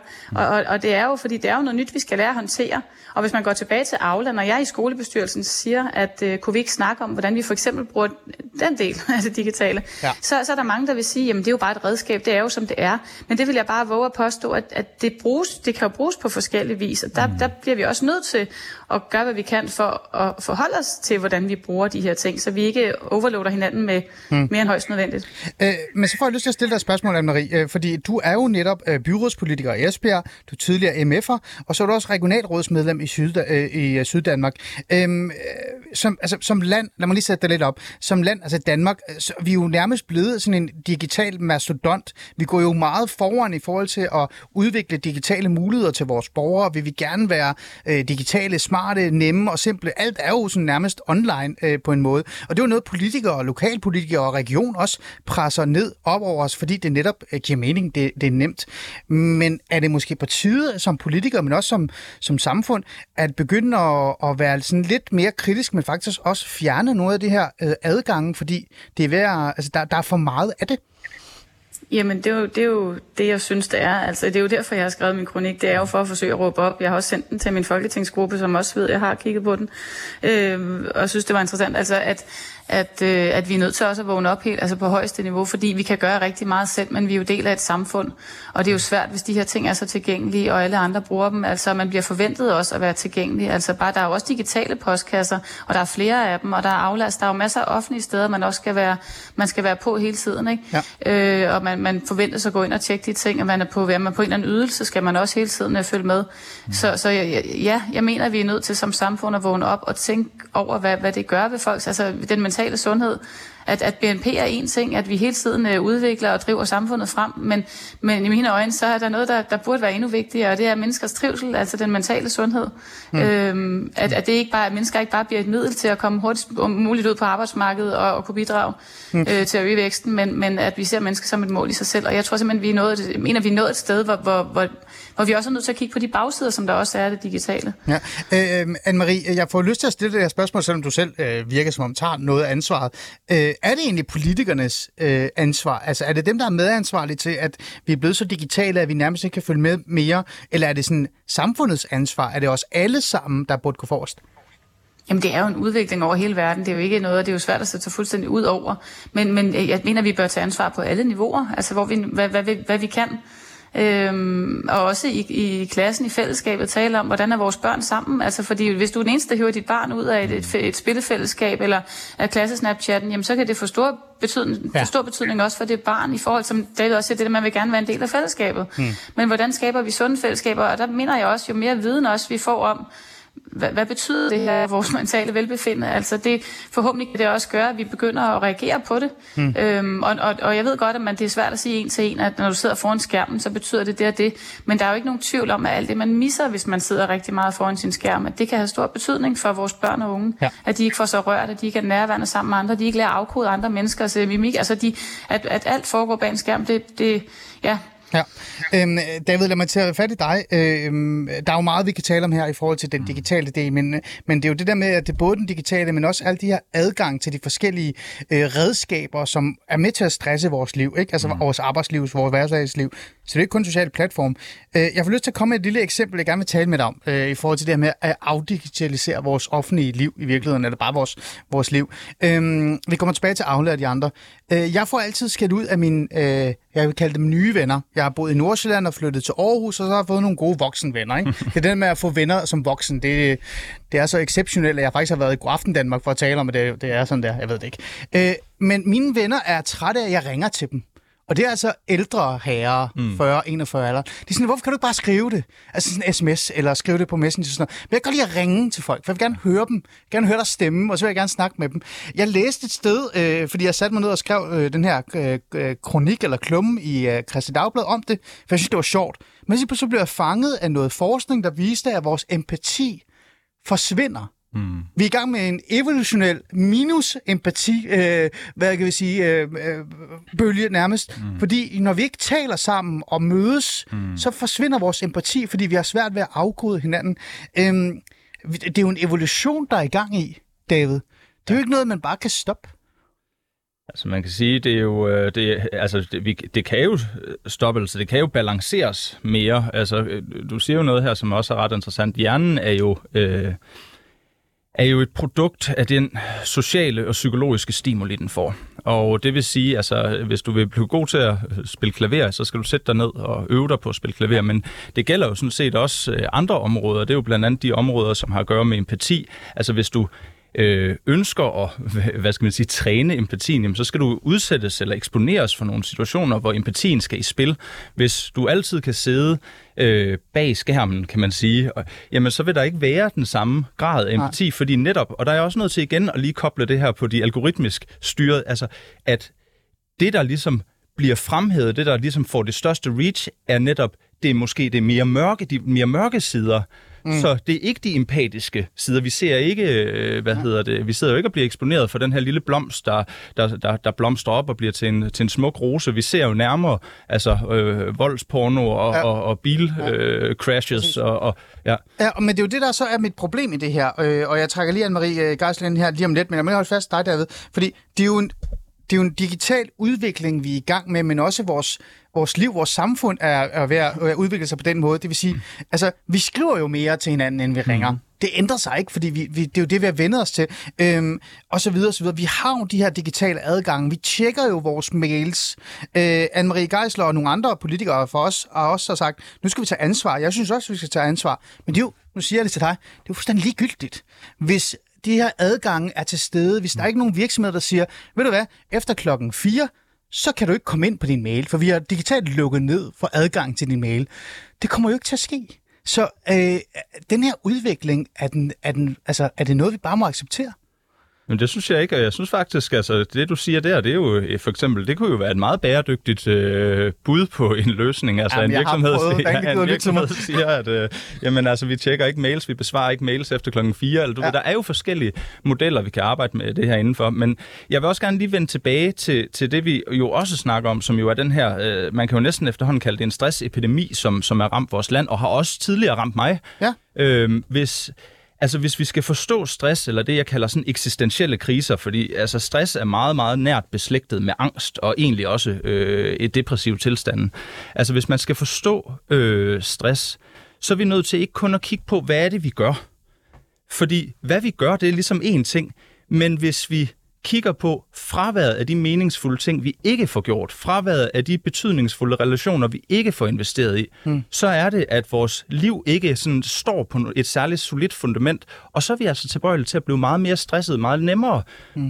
Og det er jo, fordi det er jo noget nyt, vi skal lære at håndtere. Og hvis man går tilbage til Aula, når jeg i skolebestyrelsen siger, at kunne vi ikke snakke om, hvordan vi for eksempel bruger den del af det digitale, så er der mange, der vil sige, jamen det er jo bare et redskab, det er jo som det er. Men det vil jeg bare våge at påstå, at det kan jo bruges på forskellige vis, og der bliver vi også nødt til at gøre, hvad vi kan for at forholde os til, hvordan vi bruger de her ting, så vi ikke overloader hinanden med mere end højst nødvendigt. Men så får jeg lyst til at stille dig et spørgsmål, Anne-Marie, fordi du er jo netop byrådspolitiker i Esbjerg, du er tidligere MF'er, og så er du også regionalrådsmedlem i Syddanmark. Som land, lad mig lige sætte det lidt op, som land, altså Danmark, vi er jo nærmest blevet sådan en digital mastodont. Vi går jo meget foran i forhold til at udvikle digitale muligheder til vores borgere. Vi vil gerne være digitale, smarte, nemme og simple. Alt er jo sådan nærmest online på en måde. Og det er jo noget, politikere, lokalpolitikere og region også presser ned op over os, fordi det netop giver mening, det er nemt. Men er det måske på tide som politikere, men også som samfund, at begynde at være sådan lidt mere kritisk, men faktisk også fjerne noget af det her adgangen, fordi det er der er for meget af det. Jamen, det er jo det, jeg synes, det er. Altså, det er jo derfor, jeg har skrevet min kronik. Det er jo for at forsøge at råbe op. Jeg har også sendt den til min folketingsgruppe, som også ved, jeg har kigget på den. Og synes, det var interessant. Altså, at vi er nødt til også at vågne op helt, altså på højeste niveau, fordi vi kan gøre rigtig meget selv, men vi er jo del af et samfund. Og det er jo svært, hvis de her ting er så tilgængelige, og alle andre bruger dem. Altså, man bliver forventet også at være tilgængelig. Altså, bare der er jo også digitale postkasser, og der er flere af dem, og der er aflast. Der er jo masser af offentlige steder, man også skal være på hele tiden, ikke? Ja. Og man forventes at gå ind og tjekke de ting, og er man på en eller anden ydelse, skal man også hele tiden følge med. Så jeg mener, at vi er nødt til som samfund at vågne op og tænke over, hvad det gør ved folks, altså den mentale sundhed. at BNP er en ting, at vi hele tiden udvikler og driver samfundet frem, men i mine øjne, så er der noget, der burde være endnu vigtigere, og det er menneskers trivsel, altså den mentale sundhed. At det ikke bare, at mennesker ikke bare bliver et middel til at komme hurtigt muligt ud på arbejdsmarkedet og kunne bidrage til at øge væksten, men at vi ser mennesker som et mål i sig selv. Og jeg tror simpelthen, vi er nået et sted, hvor vi også er nødt til at kigge på de bagsider, som der også er det digitale. Ja. Anne-Marie, jeg får lyst til at stille det her spørgsmål, selvom du selv virker som om tager noget af ansvaret. Er det egentlig politikernes ansvar? Altså er det dem, der er medansvarlige til, at vi er blevet så digitale, at vi nærmest ikke kan følge med mere? Eller er det sådan samfundets ansvar? Er det også alle sammen, der burde gå forrest? Jamen, det er jo en udvikling over hele verden. Det er jo ikke noget, det er jo svært at sætte sig fuldstændig ud over. Men jeg mener, vi bør tage ansvar på alle niveauer. Altså, hvor vi, hvad vi kan. Og også i klassen, i fællesskabet, tale om, hvordan er vores børn sammen. Altså, fordi hvis du er den eneste, der hiver dit barn ud af et spillefællesskab eller af klassesnapchatten, jamen, så kan det få stor betydning, også for det barn i forhold til, David også siger, det at man vil gerne være en del af fællesskabet. Men hvordan skaber vi sunde fællesskaber? Og der mener jeg også, jo mere viden også vi får om, hvad betyder det her vores mentale velbefindende? Altså det, forhåbentlig kan det også gøre, at vi begynder at reagere på det. Og jeg ved godt, at det er svært at sige en til en, at når du sidder foran skærmen, så betyder det det og det. Men der er jo ikke nogen tvivl om, at alt det, man misser, hvis man sidder rigtig meget foran sin skærm, at det kan have stor betydning for vores børn og unge. Ja. At de ikke får så rørt, at de ikke er nærværende sammen med andre, at de ikke lærer afkode andre menneskers mimik. Altså at alt foregår bag en skærm, det. Ja, David, lad mig tage fat i dig. Der er jo meget, vi kan tale om her i forhold til den digitale del, men det er jo det der med, at det er både den digitale, men også alle de her adgang til de forskellige redskaber, som er med til at stresse vores liv, ikke? Altså vores arbejdsliv, vores hverdagsliv. Så det er ikke kun sociale platform. Jeg får lyst til at komme med et lille eksempel, jeg gerne vil tale med dig om, i forhold til det her med at afdigitalisere vores offentlige liv i virkeligheden, eller bare vores liv. Vi kommer tilbage til Aula og de andre. Jeg får altid skældt ud af mine, jeg vil kalde dem nye venner. Jeg har boet i Nordsjælland og flyttet til Aarhus, og så har jeg fået nogle gode voksenvenner. Ikke? Det er den med at få venner som voksen. Det er så exceptionelt, at jeg faktisk har været i Godaften Danmark for at tale om, at det er sådan der. Jeg ved det ikke. Men mine venner er trætte af, at jeg ringer til dem. Og det er altså ældre herrer, 40-41 alder. De er sådan, hvorfor kan du ikke bare skrive det? Altså sådan en sms, eller skrive det på Messenger. Sådan noget. Men jeg kan godt lide at ringe til folk, for jeg vil gerne høre dem. Jeg vil gerne høre deres stemme, og så vil jeg gerne snakke med dem. Jeg læste et sted, fordi jeg satte mig ned og skrev den her kronik eller klumme i Christedagbladet om det, for jeg synes, det var sjovt. Men så blev jeg fanget af noget forskning, der viste, at vores empati forsvinder. Vi er i gang med en evolutionel minus-empati, bølge nærmest. Fordi når vi ikke taler sammen og mødes, så forsvinder vores empati, fordi vi har svært ved at afkode hinanden. Det er jo en evolution, der er i gang i, David. Det er jo ikke noget, man bare kan stoppe. Altså man kan sige, det kan jo stoppes, det kan jo balanceres mere. Altså du siger jo noget her, som også er ret interessant. Hjernen er jo et produkt af den sociale og psykologiske stimuli, den får. Og det vil sige, altså, hvis du vil blive god til at spille klaver, så skal du sætte dig ned og øve dig på at spille klaver. Men det gælder jo sådan set også andre områder. Det er jo blandt andet de områder, som har at gøre med empati. Altså, hvis du ønsker at, træne empatien, jamen, så skal du udsættes eller eksponeres for nogle situationer, hvor empatien skal i spil. Hvis du altid kan sidde bag skærmen, kan man sige, og, jamen så vil der ikke være den samme grad af empati, fordi netop, og der er også nødt til igen at lige koble det her på de algoritmisk styret, altså at det, der ligesom bliver fremhævet, det, der ligesom får det største reach, er netop det er måske det mere mørke, de mere mørke sider. Så det er ikke de empatiske sider. Vi ser ikke, vi sidder jo ikke og bliver eksponeret for den her lille blomst, der blomster op og bliver til en smuk rose. Vi ser jo nærmere altså voldsporno og bilcrashes og men det er jo det, der så er mit problem i det her. Og jeg trækker lige Anne-Marie Geisler her lige om lidt, men jeg må holde fast dig, David, fordi det er jo en digital udvikling, vi er i gang med, men også vores liv, vores samfund er ved at udvikle sig på den måde. Det vil sige, altså, vi skriver jo mere til hinanden, end vi ringer. Det ændrer sig ikke, fordi vi, det er jo det, vi har vendt os til, og så videre, og så videre. Vi har jo de her digitale adgange. Vi tjekker jo vores mails. Anne-Marie Geisler og nogle andre politikere for os har også sagt, nu skal vi tage ansvar. Jeg synes også, vi skal tage ansvar. Men det er jo, nu siger jeg det til dig, det er jo fuldstændig ligegyldigt, hvis de her adgange er til stede. Hvis der er ikke nogen virksomheder, der siger, ved du hvad, efter 4:00, så kan du ikke komme ind på din mail, for vi har digitalt lukket ned for adgang til din mail. Det kommer jo ikke til at ske. Så den her udvikling, er det noget, vi bare må acceptere? Men det synes jeg ikke, og jeg synes faktisk, altså det du siger der, det er jo for eksempel, det kunne jo være et meget bæredygtigt bud på en løsning. Altså jamen, en virksomhed, siger, at jamen altså vi tjekker ikke mails, vi besvarer ikke mails efter klokken 4, eller du ved, der er jo forskellige modeller, vi kan arbejde med det her indenfor. Men jeg vil også gerne lige vende tilbage til det, vi jo også snakker om, som jo er den her, man kan jo næsten efterhånden kalde det en stressepidemi, som er ramt vores land, og har også tidligere ramt mig. Ja. Hvis vi skal forstå stress, eller det, jeg kalder sådan eksistentielle kriser, fordi altså, stress er meget, meget nært beslægtet med angst, og egentlig også et depressivt tilstand. Altså, hvis man skal forstå stress, så er vi nødt til ikke kun at kigge på, hvad er det, vi gør. Fordi hvad vi gør, det er ligesom én ting, men hvis vi kigger på fraværet af de meningsfulde ting, vi ikke får gjort, fraværet af de betydningsfulde relationer, vi ikke får investeret i, så er det, at vores liv ikke sådan står på et særligt solidt fundament, og så er vi altså tilbøjelige til at blive meget mere stresset, meget nemmere,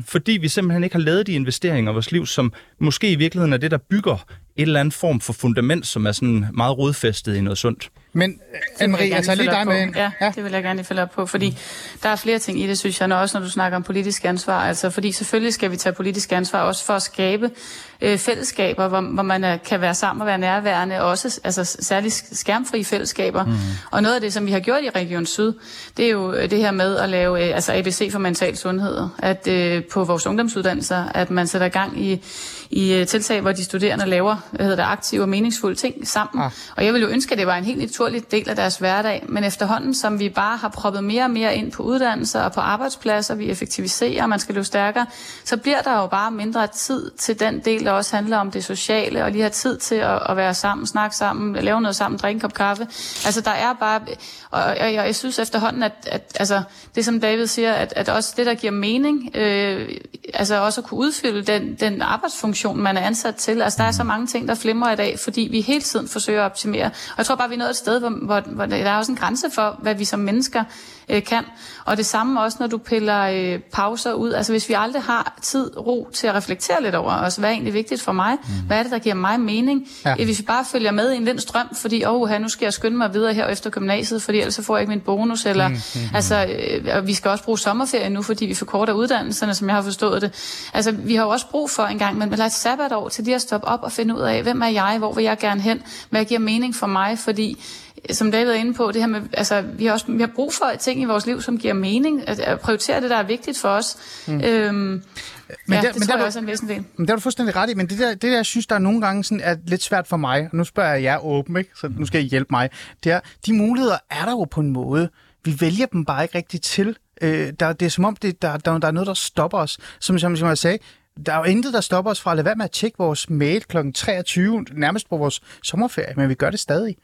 fordi vi simpelthen ikke har lavet de investeringer i vores liv, som måske i virkeligheden er det, der bygger et eller andet form for fundament, som er sådan meget rodfæstet i noget sundt. Men Anne-Marie, jeg tager lige dig med ind. Ja, det vil jeg gerne følge op på, fordi der er flere ting i det, synes jeg, også når du snakker om politisk ansvar. Altså, fordi selvfølgelig skal vi tage politisk ansvar også for at skabe fællesskaber, hvor man kan være sammen og være nærværende, også altså, særligt skærmfrie fællesskaber. Og noget af det, som vi har gjort i Region Syd, det er jo det her med at lave ABC for mental sundhed, at på vores ungdomsuddannelser, at man sætter gang i tiltag, hvor de studerende laver aktive og meningsfulde ting sammen. Og jeg vil jo ønske, at det var en helt naturlig del af deres hverdag, men efterhånden, som vi bare har proppet mere og mere ind på uddannelser og på arbejdspladser, vi effektiviserer, man skal løbe stærkere, så bliver der jo bare mindre tid til den del, der også handler om det sociale, og lige have tid til at være sammen, snakke sammen, lave noget sammen, drikke en kop kaffe. Altså, der er bare... Og jeg synes efterhånden, at det, som David siger, at også det, der giver mening, også at kunne udfylde den arbejdsfunktion, man er ansat til. Altså, der er så mange ting, der flimrer i dag, fordi vi hele tiden forsøger at optimere. Og jeg tror bare, vi er nået et sted, hvor der er også en grænse for, hvad vi som mennesker kan. Og det samme også, når du piller pauser ud. Altså, hvis vi aldrig har tid, ro til at reflektere lidt over os, hvad er egentlig vigtigt for mig? Hvad er det, der giver mig mening? Ja. Hvis vi bare følger med i en lind strøm, fordi, nu skal jeg skynde mig videre her efter gymnasiet, fordi ellers så får jeg ikke min bonus, eller vi skal også bruge sommerferie nu, fordi vi forkorter uddannelserne, som jeg har forstået det. Altså, vi har jo også brug for en gang, men lad et sabbatår til de at stoppe op og finde ud af, hvem er jeg, hvor vil jeg gerne hen, hvad giver mening for mig, fordi som David er inde på, det her med, vi har brug for ting i vores liv, som giver mening, at prioritere det, der er vigtigt for os. Men det tror jeg også er en væsentlig del. Men det er du fuldstændig ret i, men det der, jeg synes, der er nogle gange sådan, er lidt svært for mig, og nu spørger jeg jer åben, ikke? Så nu skal I hjælpe mig. De muligheder er der jo på en måde. Vi vælger dem bare ikke rigtigt til. Det er som om, der er noget, der stopper os. Som jeg sagde, der er jo intet, der stopper os fra at lade være med at tjekke vores mail kl. 23, nærmest på vores sommerferie, men vi gør det stadig.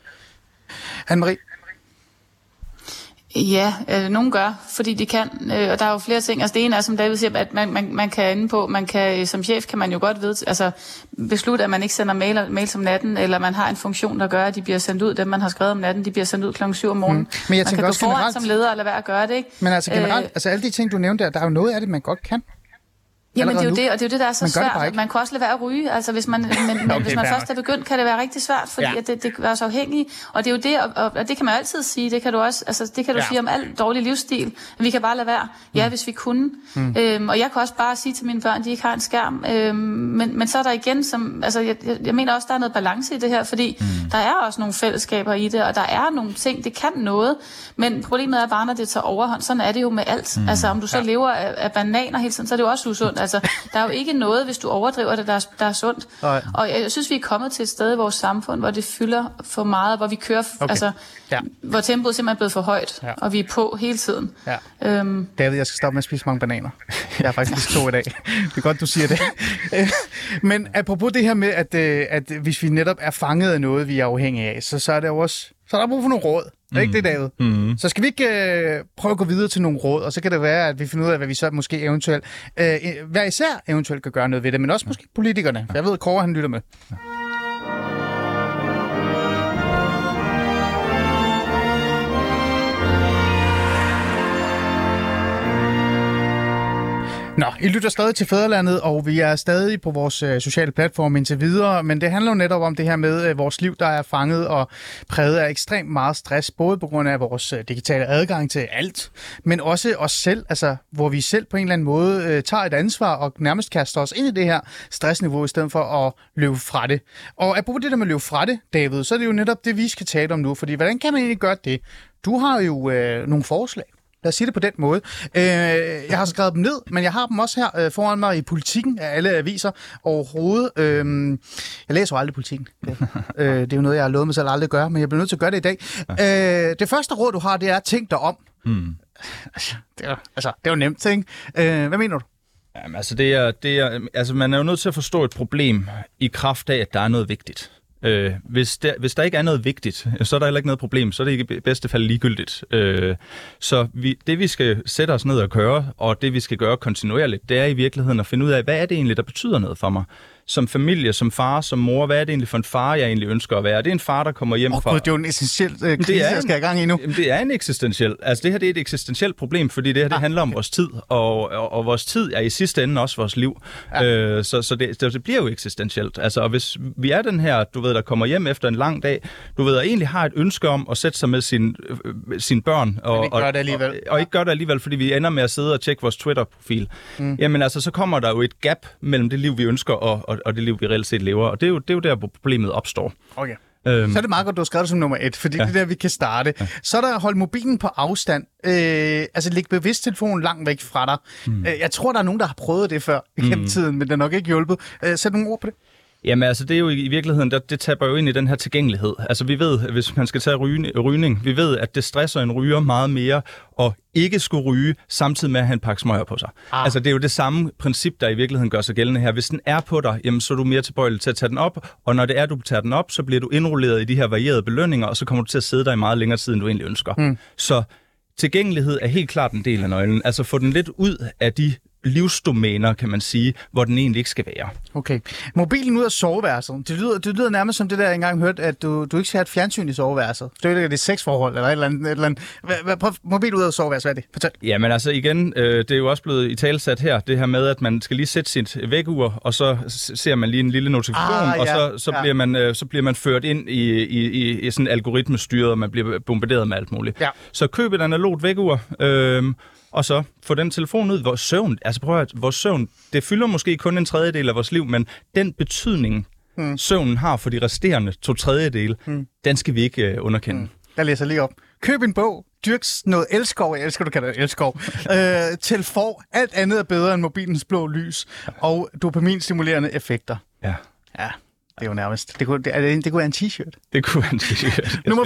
Anne-Marie? Ja, nogen gør, fordi de kan, og der er jo flere ting. Altså det ene er, som David siger, at man kan ende på, som chef kan man jo godt beslutte, at man ikke sender mails om natten, eller man har en funktion, der gør, at de bliver sendt ud, dem man har skrevet om natten, de bliver sendt ud klokken 7 om morgenen. Men jeg tænker også generelt... Man kan gå foran som leder, og lade være at gøre det, ikke? Men altså generelt, alle de ting, du nævnte, der er jo noget af det, man godt kan. Jamen det er jo det, og det er jo det, der er så svært. Man kan også lade være at ryge, hvis man først er begyndt, kan det være rigtig svært, fordi at det er så afhængigt. Og det er jo det, og det kan man altid sige, det kan du også, sige om al dårlig livsstil. Vi kan bare lade være, hvis vi kunne. Og jeg kan også bare sige til mine børn, de ikke har en skærm. Men så er der igen, jeg mener også, der er noget balance i det her, fordi der er også nogle fællesskaber i det, og der er nogle ting, det kan noget. Men problemet er bare, når det tager overhånd, sådan er det jo med alt. Om du så lever af bananer hele tiden, så er det jo også usundt. Der er jo ikke noget, hvis du overdriver det, der er sundt. Nej. Og jeg synes, vi er kommet til et sted i vores samfund, hvor det fylder for meget, hvor vi kører, hvor tempoet simpelthen er blevet for højt, og vi er på hele tiden. Ja. David, jeg skal stoppe med at spise mange bananer. Jeg har faktisk spist 2 i dag. Det er godt, du siger det. Men apropos det her med, at hvis vi netop er fanget af noget, vi er afhængige af, så er det jo også... Så er der brug for nogle råd. Det er ikke det, David? Så skal vi ikke prøve at gå videre til nogle råd, og så kan det være, at vi finder ud af, hvad vi så måske eventuelt, hver især eventuelt kan gøre noget ved det, men også måske politikerne. Jeg ved, at Kåre, han lytter med. Ja. Nå, I lytter stadig til Fæderlandet, og vi er stadig på vores sociale platform indtil videre, men det handler jo netop om det her med vores liv, der er fanget og præget af ekstremt meget stress, både på grund af vores digitale adgang til alt, men også os selv, altså hvor vi selv på en eller anden måde tager et ansvar og nærmest kaster os ind i det her stressniveau, i stedet for at løbe fra det. Og apropos det der med at løbe fra det, David, så er det jo netop det, vi skal tale om nu, fordi hvordan kan man egentlig gøre det? Du har jo nogle forslag. Lad os sige det på den måde. Jeg har skrevet dem ned, men jeg har dem også her foran mig i Politiken af alle aviser overhovedet. Jeg læser jo aldrig Politiken. Det er jo noget, jeg har lovet mig selv aldrig at gøre, men jeg bliver nødt til at gøre det i dag. Det første råd, du har, det er tænk dig om. Mm. Det er jo nemt, ikke? Hvad mener du? Jamen, altså, man er jo nødt til at forstå et problem i kraft af, at der er noget vigtigt. Hvis der ikke er noget vigtigt, så er der heller ikke noget problem, så er det i bedste fald ligegyldigt. Så det vi skal sætte os ned og gøre, og det vi skal gøre kontinuerligt, det er i virkeligheden at finde ud af, hvad er det egentlig, der betyder noget for mig? Som familie, som far, som mor, hvad er det egentlig for en far, jeg egentlig ønsker at være? Er det en far, der kommer hjem fra... Det er jo en essentiel krise, jeg skal i gang i nu. Det er en eksistentiel. Altså det her det er et eksistentielt problem, fordi det her det handler om vores tid, og vores tid er i sidste ende også vores liv. Ja. Så det bliver jo eksistentielt. Altså, og hvis vi er den her, du ved, der kommer hjem efter en lang dag, du ved, og egentlig har et ønske om at sætte sig med sine børn, og ikke gør det alligevel, fordi vi ender med at sidde og tjekke vores Twitter-profil. Mm. Jamen altså, så kommer der jo et gap mellem det liv, vi ønsker, og det liv, vi reelt set lever. Og det er jo der, hvor problemet opstår. Okay. Så er det meget godt, du har skrevet som nummer 1, fordi det er der, vi kan starte. Ja. Så er der hold mobilen på afstand. Læg bevidst telefonen langt væk fra dig. Mm. Jeg tror, der er nogen, der har prøvet det før gennem tiden, men det er nok ikke hjulpet. Sæt nogle ord på det. Jamen altså, det er jo i virkeligheden, det tapper jo ind i den her tilgængelighed. Altså vi ved, hvis man skal tage rygning, vi ved, at det stresser en ryger meget mere og ikke skulle ryge, samtidig med at have en pakke smøger på sig. Ah. Altså det er jo det samme princip, der i virkeligheden gør sig gældende her. Hvis den er på dig, jamen, så er du mere tilbøjelig til at tage den op, og når det er, du tager den op, så bliver du indrulleret i de her varierede belønninger, og så kommer du til at sidde der i meget længere tid, end du egentlig ønsker. Mm. Så tilgængelighed er helt klart en del af nøglen. Altså få den lidt ud af de livsdomæner, kan man sige, hvor den egentlig ikke skal være. Okay. Mobilen ud af soveværelset. Det lyder nærmest som det der, jeg engang hørte, at du ikke skal have et fjernsyn i soveværelset. Det er jo det sexforhold, eller et eller andet. Prøv mobilen ud af soveværelset, hvad er det? Fortæl. Jamen altså igen, det er jo også blevet italesat her, det her med, at man skal lige sætte sit vækkeur, og så ser man lige en lille notifikation, Bliver man ført ind i sådan en algoritmestyret, og man bliver bombarderet med alt muligt. Ja. Så køb et analogt vækkeur, og så få den telefon ud, vores søvn, det fylder måske kun en tredjedel af vores liv, men den betydning, søvnen har for de resterende 2/3, den skal vi ikke underkende. Jeg læser lige op. Køb en bog, dyrk noget elskov, jeg elsker, du kalder det elskov, til for alt andet er bedre end mobilens blå lys, og dopaminstimulerende effekter. Ja. Det er jo nærmest. Det kunne være en t-shirt. Det kunne være en t-shirt. Nummer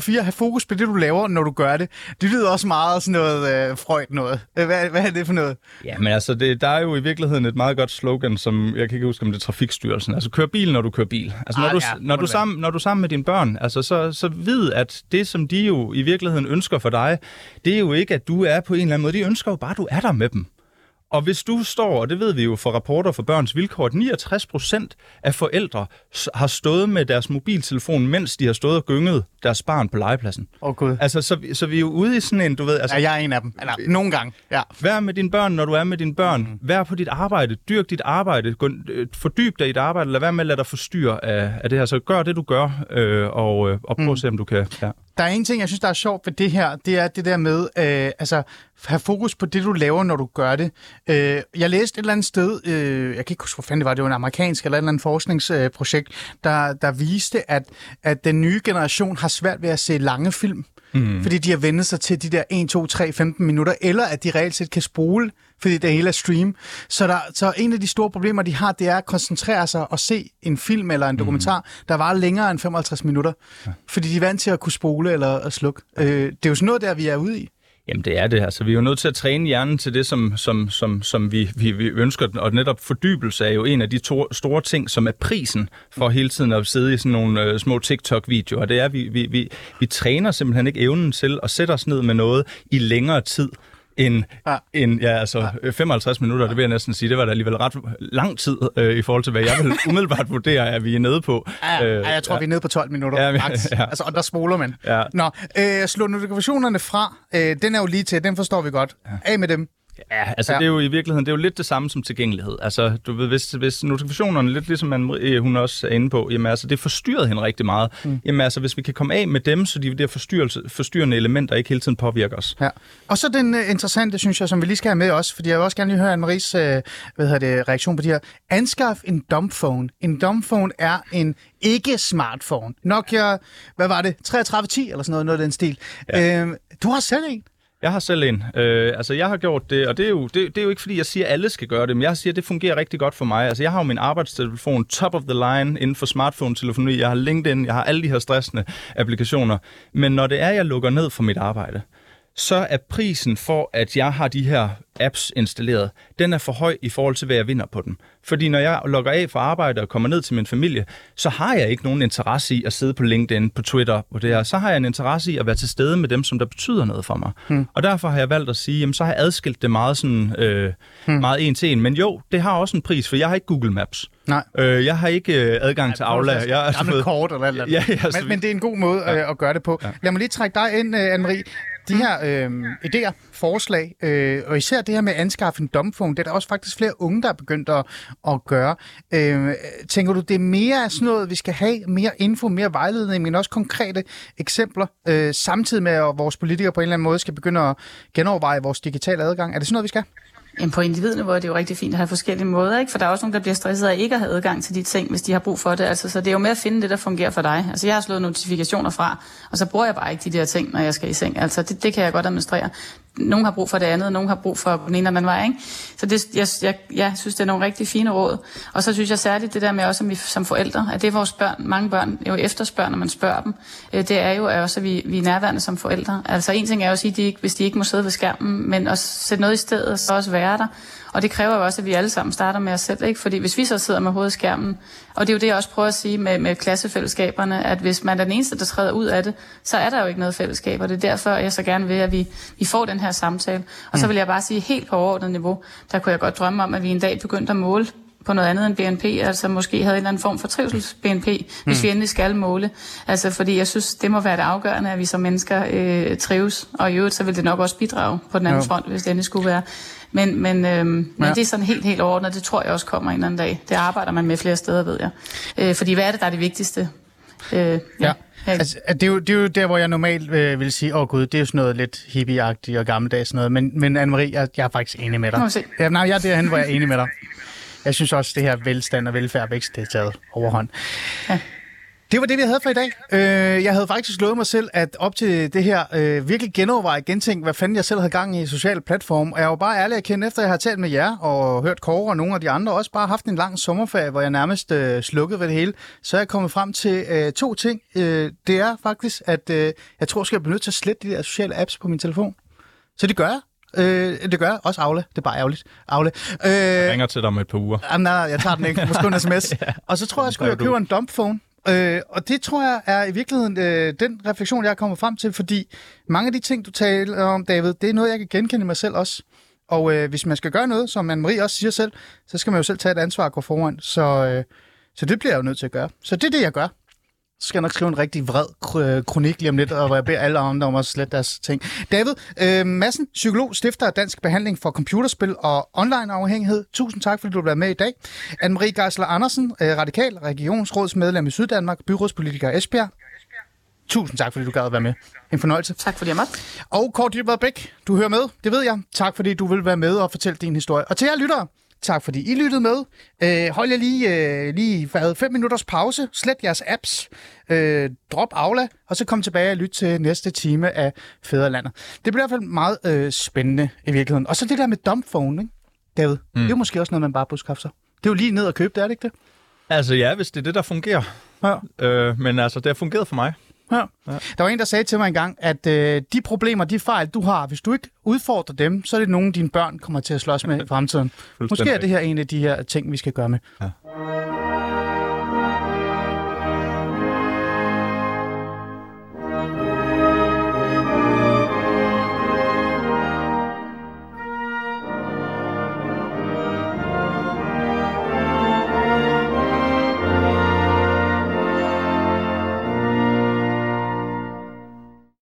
4, have fokus på det, du laver, når du gør det. Det lyder også meget sådan noget Freud noget. Hvad er det for noget? Jamen altså, der er jo i virkeligheden et meget godt slogan, som jeg kan ikke huske, om det er Trafikstyrelsen. Altså, kør bil, når du kører bil. Altså, når du er sammen med dine børn, altså, så vid, at det, som de jo i virkeligheden ønsker for dig, det er jo ikke, at du er på en eller anden måde. De ønsker jo bare, at du er der med dem. Og hvis du står, og det ved vi jo fra rapporter fra Børns Vilkår, at 69% af forældre har stået med deres mobiltelefon, mens de har stået og gynget deres barn på legepladsen. Okay. Altså, så vi er jo ude i sådan en, du ved... Altså, jeg er en af dem. Eller, nogle gange, ja. Vær med dine børn, når du er med dine børn. Mm-hmm. Vær på dit arbejde. Dyrk dit arbejde. Fordyb dig i dit arbejde. Lad være med at lade dig forstyrre af det her. Så gør det, du gør, og prøv at se, om du kan... Ja. Der er en ting, jeg synes, der er sjovt ved det her, det er det der med, have fokus på det, du laver, når du gør det. Jeg læste et eller andet sted, jeg kan ikke huske, hvor fanden det var, det var en amerikansk eller et eller andet forskningsprojekt, der viste, at den nye generation har svært ved at se lange film, fordi de har vendt sig til de der 1, 2, 3, 15 minutter, eller at de reelt set kan spole, fordi det hele er stream. Så en af de store problemer, de har, det er at koncentrere sig og se en film eller en dokumentar, der varer længere end 55 minutter, fordi de er vant til at kunne spole eller slukke. Det er jo sådan noget, der vi er ude i. Jamen det er det. Altså, vi er jo nødt til at træne hjernen til det, som vi ønsker. Og netop fordybelse er jo en af de store ting, som er prisen for hele tiden at sidde i sådan nogle små TikTok-videoer. Det er, at vi træner simpelthen ikke evnen til at sætte os ned med noget i længere tid. end 55 minutter, det vil jeg næsten sige, det var da alligevel ret lang tid i forhold til, hvad jeg vil umiddelbart vurdere, at vi er nede på. Jeg tror, vi er nede på 12 minutter. Altså, og der spoler man. Ja. Nå, slå notifikationerne fra, den er jo lige til, den forstår vi godt. Af med dem. Ja, altså ja. Det er jo i virkeligheden, det er jo lidt det samme som tilgængelighed. Altså, du ved, hvis notifikationerne, lidt ligesom hun også er inde på, jamen altså, det forstyrrede hende rigtig meget. Mm. Jamen altså, hvis vi kan komme af med dem, så de der forstyrrende elementer ikke hele tiden påvirker os. Ja. Og så den interessante, synes jeg, som vi lige skal have med også, fordi jeg vil også gerne lige høre Anne-Maries reaktion på det her. Anskaf en dumbphone. En dumbphone er en ikke-smartphone. Nokia, hvad var det? 3310 eller sådan noget af den stil. Ja. Du har selv en. Jeg har selv en. Altså, jeg har gjort det, og det er jo ikke, fordi jeg siger, at alle skal gøre det, men jeg siger, at det fungerer rigtig godt for mig. Altså, jeg har jo min arbejdstelefon top of the line inden for smartphone-telefoni. Jeg har LinkedIn, jeg har alle de her stressende applikationer. Men når det er, jeg lukker ned for mit arbejde, så er prisen for, at jeg har de her apps installeret, den er for høj i forhold til, hvad jeg vinder på dem. Fordi når jeg logger af fra arbejde og kommer ned til min familie, så har jeg ikke nogen interesse i at sidde på LinkedIn, på Twitter og det her. Så har jeg en interesse i at være til stede med dem, som der betyder noget for mig. Og derfor har jeg valgt at sige, jamen så har jeg adskilt det meget sådan, meget en til en. Men jo, det har også en pris, for jeg har ikke Google Maps. Nej. Jeg har ikke adgang til Aula. Jeg har gammel kort eller andet. Men det er en god måde at gøre det på. Ja. Lad mig lige trække dig ind, Anne-Marie. De her idéer, forslag, og især det her med at anskaffe en dumbphone, det er der også faktisk flere unge, der er begyndt at gøre. Tænker du, det er mere sådan noget, vi skal have mere info, mere vejledning, men også konkrete eksempler, samtidig med, at vores politikere på en eller anden måde skal begynde at genoverveje vores digitale adgang? Er det sådan noget, vi skal? Jamen på individniveau er det jo rigtig fint at have forskellige måder, ikke? For der er også nogen, der bliver stresset af ikke at have adgang til de ting, hvis de har brug for det. Altså, så det er jo med at finde det, der fungerer for dig. Altså jeg har slået notifikationer fra, og så bruger jeg bare ikke de der ting, når jeg skal i seng. Altså det kan jeg godt administrere. Nogen har brug for det andet, nogen har brug for den ene, man var, ikke? Så det, jeg synes, det er nogle rigtig fine råd. Og så synes jeg særligt det der med også, at vi som forældre, at det er vores børn, mange børn jo efterspørger, når man spørger dem, det er jo også, at vi er nærværende som forældre. Altså en ting er jo at sige, at hvis de ikke må sidde ved skærmen, men at sætte noget i stedet og så også være der. Og det kræver jo også, at vi alle sammen starter med os selv, ikke? Fordi hvis vi så sidder med hovedet i skærmen, og det er jo det, jeg også prøver at sige med klassefællesskaberne, at hvis man er den eneste, der træder ud af det, så er der jo ikke noget fællesskab, og det er derfor, jeg så gerne vil, at vi får den her samtale. Og så vil jeg bare sige, helt på overordnet niveau, der kunne jeg godt drømme om, at vi en dag begyndte at måle på noget andet end BNP, altså måske havde en eller anden form for trivsels-BNP, hvis vi endelig skal måle. Altså fordi jeg synes, det må være det afgørende, at vi som mennesker trives, og i øvrigt så vil det nok også bidrage på den anden front, hvis det endelig skulle være. Men det er sådan helt overordnet, det tror jeg også kommer en anden dag. Det arbejder man med flere steder, ved jeg. Fordi hvad er det, der er det vigtigste? Altså, det er jo der, hvor jeg normalt vil sige, gud, det er jo sådan noget lidt hippie-agtigt og gammeldags sådan noget. Men Anne-Marie, jeg er faktisk enig med dig. Jeg er derhen, hvor jeg er enig med dig. Jeg synes også, det her velstand og velfærd vækst, det er taget overhånd. Ja. Det var det, vi havde for i dag. Jeg havde faktisk lovet mig selv, at op til det her virkelig genoverveje, gentænke, hvad fanden jeg selv havde gang i sociale platforme. Og jeg var bare ærlig at kende, efter jeg har talt med jer og hørt Kåre og nogle af de andre, også bare haft en lang sommerferie, hvor jeg nærmest slukkede ved det hele. Så er jeg kommet frem til to ting. Det er faktisk, at jeg tror, skal jeg blive nødt til at slette de der sociale apps på min telefon. Så det gør jeg. Det gør jeg. Også Aula. Det er bare ærgerligt. Aula. Jeg ringer til dig om et par uger. Nej, jeg tager den ikke. Måske en sms. Ja. Og så tror jeg, at jeg køber en dumbphone. Og det tror jeg er i virkeligheden den refleksion, jeg er kommet frem til, fordi mange af de ting, du taler om, David, det er noget, jeg kan genkende mig selv også. Og hvis man skal gøre noget, som Anne-Marie også siger selv, så skal man jo selv tage et ansvar og gå foran. Så det bliver jeg jo nødt til at gøre. Så det er det, jeg gør. Så skal jeg nok skrive en rigtig vred kronik lige om lidt, og hvor jeg beder alle andre om at slette deres ting. David Madsen, psykolog, stifter af Dansk Behandling for Computerspil og Onlineafhængighed. Tusind tak, fordi du har været med i dag. Anne-Marie Geisler Andersen, radikal, regionsrådsmedlem i Syddanmark, byrådspolitiker i Esbjerg. Tusind tak, fordi du gad at være med. En fornøjelse. Tak fordi jeg måtte. Og Kåre Dybvad Bek, du hører med, det ved jeg. Tak fordi du vil være med og fortælle din historie. Og til jer lyttere, tak fordi I lyttede med. Hold jer lige 5 minutters pause. Slet jeres apps. Drop Aula. Og så kom tilbage og lyt til næste time af Fæderlandet. Det bliver i hvert fald meget spændende i virkeligheden. Og så det der med dumbphone, ikke, David? Mm. Det er jo måske også noget, man bare burde skaffe sig. Det er jo lige ned og købe, det er det ikke det? Altså ja, hvis det er det, der fungerer. Ja. Men altså, det har fungeret for mig. Ja. Ja. Der var en, der sagde til mig engang, at de problemer, de fejl, du har, hvis du ikke udfordrer dem, så er det nogen, dine børn kommer til at slås med i fremtiden. Måske er det her en af de her ting, vi skal gøre med. Ja.